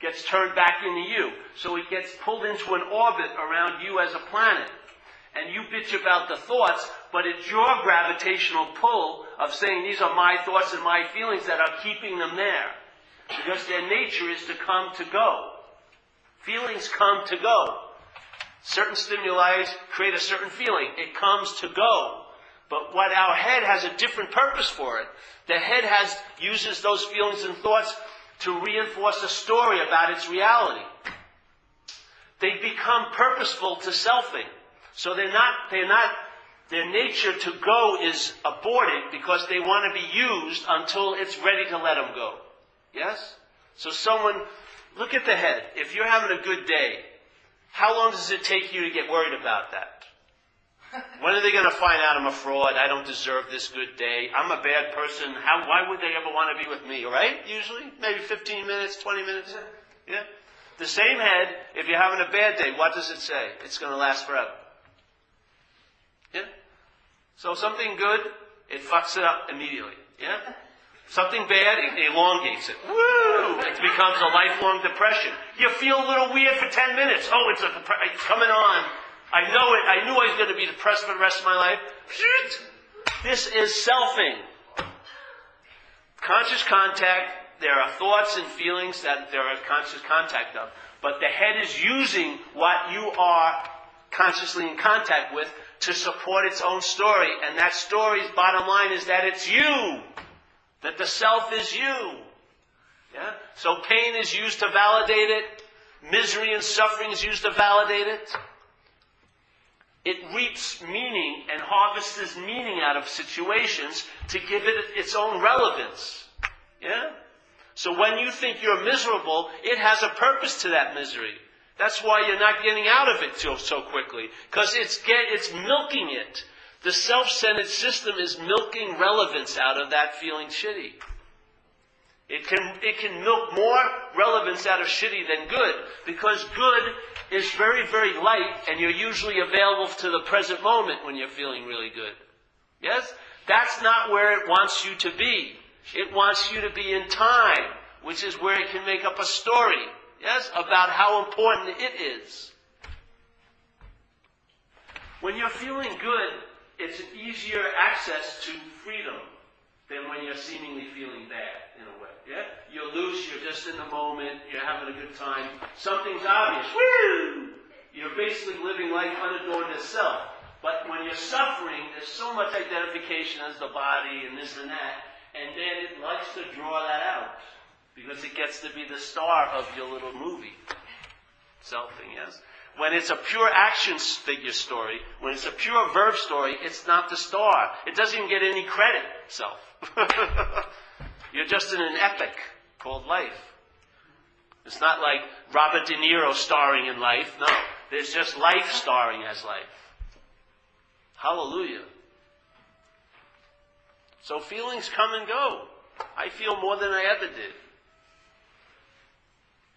gets turned back into you. So it gets pulled into an orbit around you as a planet. And you bitch about the thoughts, but it's your gravitational pull of saying, these are my thoughts and my feelings that are keeping them there. Because their nature is to come to go. Feelings come to go. Certain stimuli create a certain feeling. It comes to go. But what our head has a different purpose for it. The head has uses those feelings and thoughts to reinforce a story about its reality. They become purposeful to selfing. So they're not, they're not, their nature to go is aborted because they want to be used until it's ready to let them go. Yes? So someone, look at the head. If you're having a good day, how long does it take you to get worried about that? When are they going to find out I'm a fraud? I don't deserve this good day. I'm a bad person. How? Why would they ever want to be with me, right? Usually, maybe fifteen minutes, twenty minutes. Yeah. The same head, if you're having a bad day, what does it say? It's going to last forever. Yeah. So something good, it fucks it up immediately. Yeah. Something bad, it elongates it. Woo! It becomes a lifelong depression. You feel a little weird for ten minutes. Oh, it's a depre- it's coming on. I know it. I knew I was going to be depressed for the rest of my life. This is selfing. Conscious contact, there are thoughts and feelings that there are conscious contact of. But the head is using what you are consciously in contact with to support its own story. And that story's bottom line is that it's you. That the self is you. Yeah? So pain is used to validate it. Misery and suffering is used to validate it. It reaps meaning and harvests meaning out of situations to give it its own relevance. Yeah? So when you think you're miserable, it has a purpose to that misery. That's why you're not getting out of it so, so quickly. Because it's, get, it's milking it. The self-centered system is milking relevance out of that feeling shitty. It can, it can milk more relevance out of shitty than good, because good is very, very light, and you're usually available to the present moment when you're feeling really good. Yes? That's not where it wants you to be. It wants you to be in time, which is where it can make up a story, yes, about how important it is. When you're feeling good, it's an easier access to freedom than when you're seemingly feeling bad, in a way. Yeah? You're loose, you're just in the moment, you're having a good time. Something's obvious. Woo! You're basically living life unadorned as self. But when you're suffering, there's so much identification as the body and this and that, and then it likes to draw that out because it gets to be the star of your little movie. selfing, yes? When it's a pure action figure story, when it's a pure verb story, it's not the star. It doesn't even get any credit, self. You're just in an epic called life. It's not like Robert De Niro starring in Life. No, there's just life starring as life. Hallelujah. So feelings come and go. I feel more than I ever did.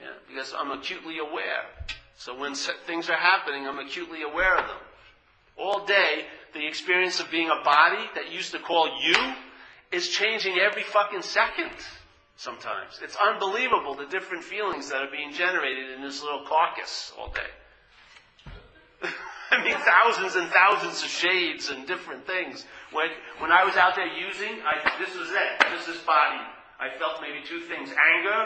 Yeah, because I'm acutely aware. So when things are happening, I'm acutely aware of them. All day, the experience of being a body that used to call you is changing every fucking second. Sometimes. It's unbelievable the different feelings that are being generated in this little carcass all day. I mean, thousands and thousands of shades and different things. When when I was out there using, I, this was it. This is body. I felt maybe two things. Anger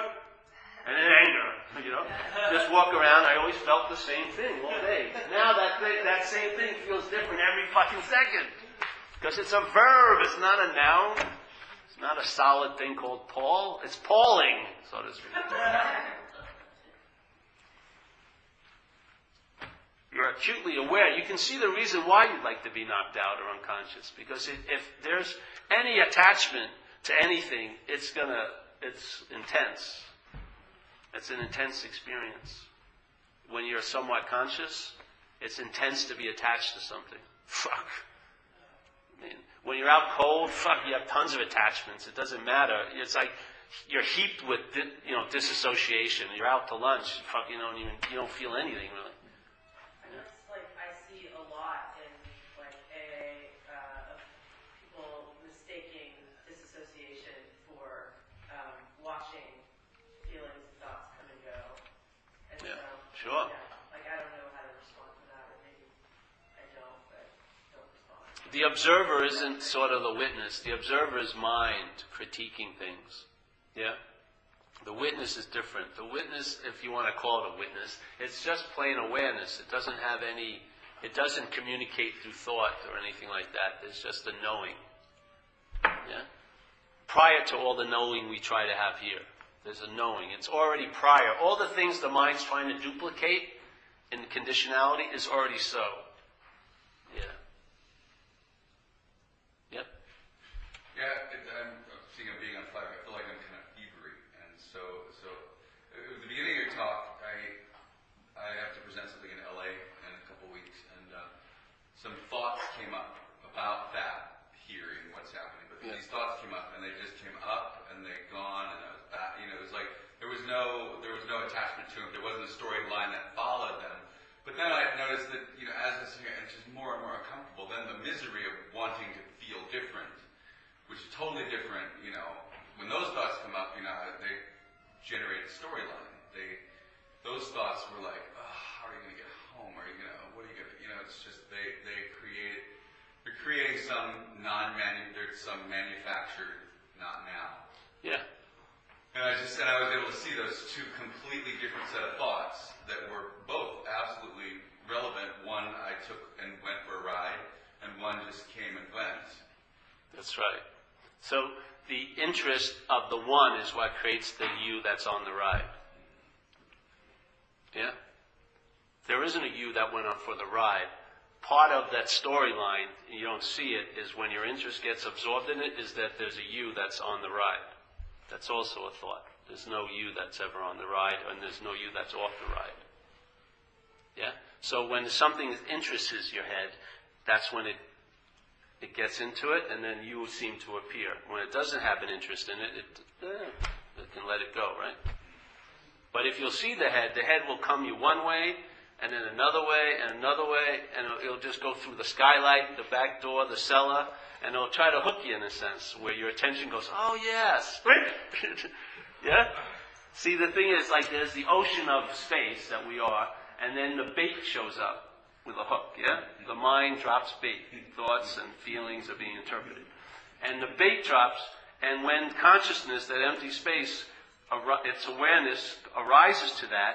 and then anger. You know? Just walk around, I always felt the same thing all day. Now that thing, that same thing feels different every fucking second. Because it's a verb. It's not a noun. Not a solid thing called Paul. It's Pauling, so to speak. You're acutely aware. You can see the reason why you'd like to be knocked out or unconscious. Because if, if there's any attachment to anything, it's gonna, it's intense. It's an intense experience. When you're somewhat conscious, it's intense to be attached to something. Fuck. I mean, when you're out cold, fuck, you have tons of attachments. It doesn't matter. It's like you're heaped with, you know, disassociation. You're out to lunch, and fuck, you don't even, you don't feel anything really. I guess, like, I see a lot in like A A uh, of people mistaking disassociation for um, watching feelings and thoughts come and go. And yeah, so, sure. Yeah, like I don't know. The observer isn't sort of the witness. The observer is mind critiquing things. Yeah? The witness is different. The witness, if you want to call it a witness, it's just plain awareness. It doesn't have any, it doesn't communicate through thought or anything like that. It's just the knowing. Yeah? Prior to all the knowing we try to have here. There's a knowing. It's already prior. All the things the mind's trying to duplicate in conditionality is already so. Yeah. Yeah, it, I'm thinking of being on fire. I feel like I'm kind of fevery, and so so. At the beginning of your talk, I I have to present something in L A in a couple weeks, and uh, some thoughts came up about that hearing, what's happening. But yeah. These thoughts came up, and they just came up, and they gone, and I was back. You know, it was like there was no there was no attachment to them. There wasn't a storyline that followed them. But then I noticed that, you know, as I was here, it's just more and more uncomfortable. Then the misery of wanting to feel different. Which is totally different, you know. When those thoughts come up, you know, they generate a storyline. They, those thoughts were like, oh, how are you going to get home? Are you going to, what are you going to, you know, it's just, they, they create, they're creating some non-manu, there's some manufactured, not now. Yeah. And I just said, I was able to see those two completely different set of thoughts that were both absolutely relevant. One I took and went for a ride, and one just came and went. That's right. So the interest of the one is what creates the you that's on the ride. Yeah? There isn't a you that went on for the ride. Part of that storyline, you don't see it, is when your interest gets absorbed in it, is that there's a you that's on the ride. That's also a thought. There's no you that's ever on the ride, and there's no you that's off the ride. Yeah? So when something interests your head, that's when it It gets into it, and then you seem to appear. When it doesn't have an interest in it, it, eh, it can let it go, right? But if you'll see the head, the head will come you one way, and then another way, and another way, and it'll, it'll just go through the skylight, the back door, the cellar, and it'll try to hook you in a sense, where your attention goes, oh yes, yeah? See, the thing is, like, there's the ocean of space that we are, and then the bait shows up. With a hook, yeah? The mind drops bait. Thoughts and feelings are being interpreted. And the bait drops, and when consciousness, that empty space, its awareness arises to that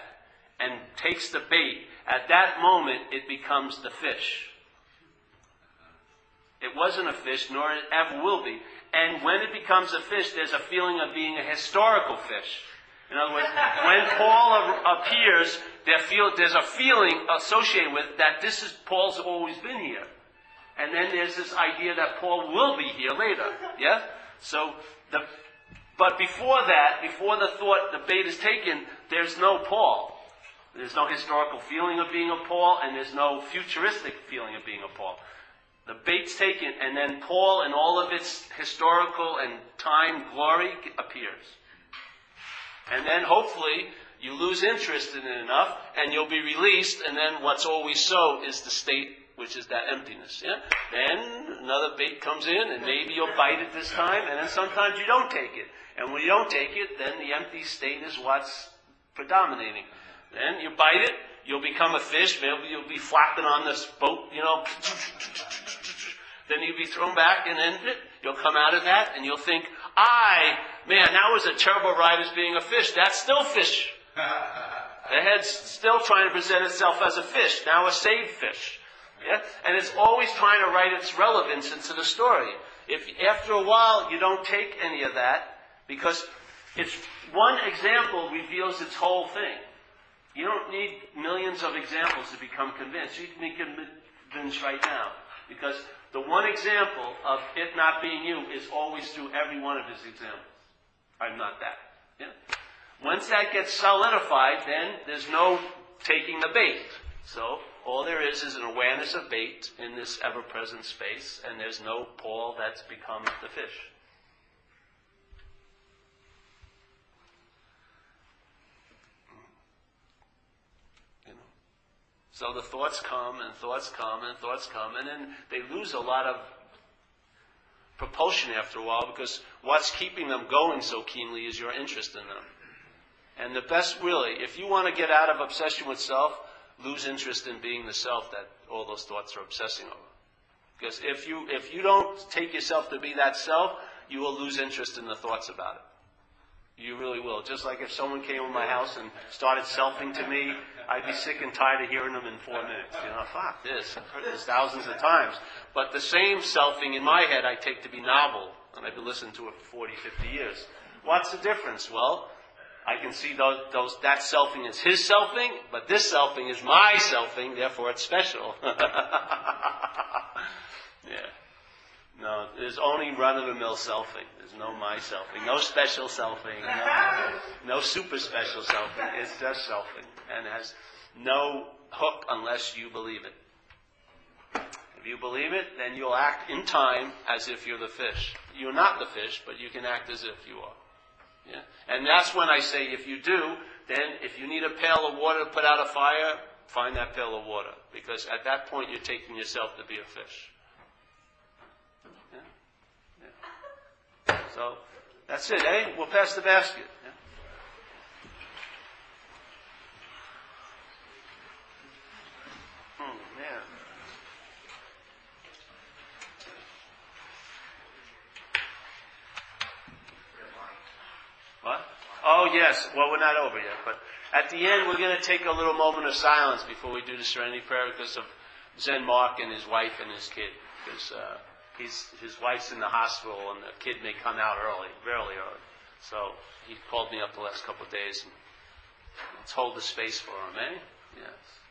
and takes the bait, at that moment it becomes the fish. It wasn't a fish, nor it ever will be. And when it becomes a fish, there's a feeling of being a historical fish. In other words, when Paul appears, there feel, there's a feeling associated with that this is Paul's always been here. And then there's this idea that Paul will be here later. Yeah? So, the, but before that, before the thought, the bait is taken, there's no Paul. There's no historical feeling of being a Paul, and there's no futuristic feeling of being a Paul. The bait's taken, and then Paul and all of its historical and time glory appears. And then hopefully you lose interest in it enough, and you'll be released, and then what's always so is the state, which is that emptiness. Yeah? Then another bait comes in, and maybe you'll bite it this time, and then sometimes you don't take it. And when you don't take it, then the empty state is what's predominating. Then you bite it, you'll become a fish, maybe you'll be flapping on this boat, you know. Then you'll be thrown back, and then you'll come out of that, and you'll think, I, man, that was a terrible ride as being a fish. That's still fish. The head's still trying to present itself as a fish, now a saved fish. Yeah? And it's always trying to write its relevance into the story. If after a while you don't take any of that, because it's one example reveals its whole thing. You don't need millions of examples to become convinced. You can be convinced right now. Because the one example of it not being you is always through every one of his examples. I'm not that. Yeah? Once that gets solidified, then there's no taking the bait. So all there is is an awareness of bait in this ever-present space, and there's no Paul that's become the fish. So the thoughts come, and thoughts come, and thoughts come, and then they lose a lot of propulsion after a while, because what's keeping them going so keenly is your interest in them. And the best, really, if you want to get out of obsession with self, lose interest in being the self that all those thoughts are obsessing over. Because if you if you don't take yourself to be that self, you will lose interest in the thoughts about it. You really will. Just like if someone came in my house and started selfing to me, I'd be sick and tired of hearing them in four minutes. You know, fuck this. I've heard this thousands of times. But the same selfing in my head I take to be novel, and I've been listening to it for forty, fifty years. What's the difference? Well, I can see those, those, that selfing is his selfing, but this selfing is my selfing, therefore it's special. Yeah. No, there's only run-of-the-mill selfing. There's no my selfing, no special selfing, no, no super special selfing. It's just selfing, and has no hook unless you believe it. If you believe it, then you'll act in time as if you're the fish. You're not the fish, but you can act as if you are. Yeah? And that's when I say, if you do, then if you need a pail of water to put out a fire, find that pail of water, because at that point you're taking yourself to be a fish. So, that's it, eh? We'll pass the basket. Yeah? Oh, man. What? Oh, yes. Well, we're not over yet. But at the end, we're going to take a little moment of silence before we do the Serenity Prayer because of Zen Mark and his wife and his kid. Because, uh... He's, his wife's in the hospital, and the kid may come out early, really early. So he called me up the last couple of days, and let's hold the space for him, eh? Yes.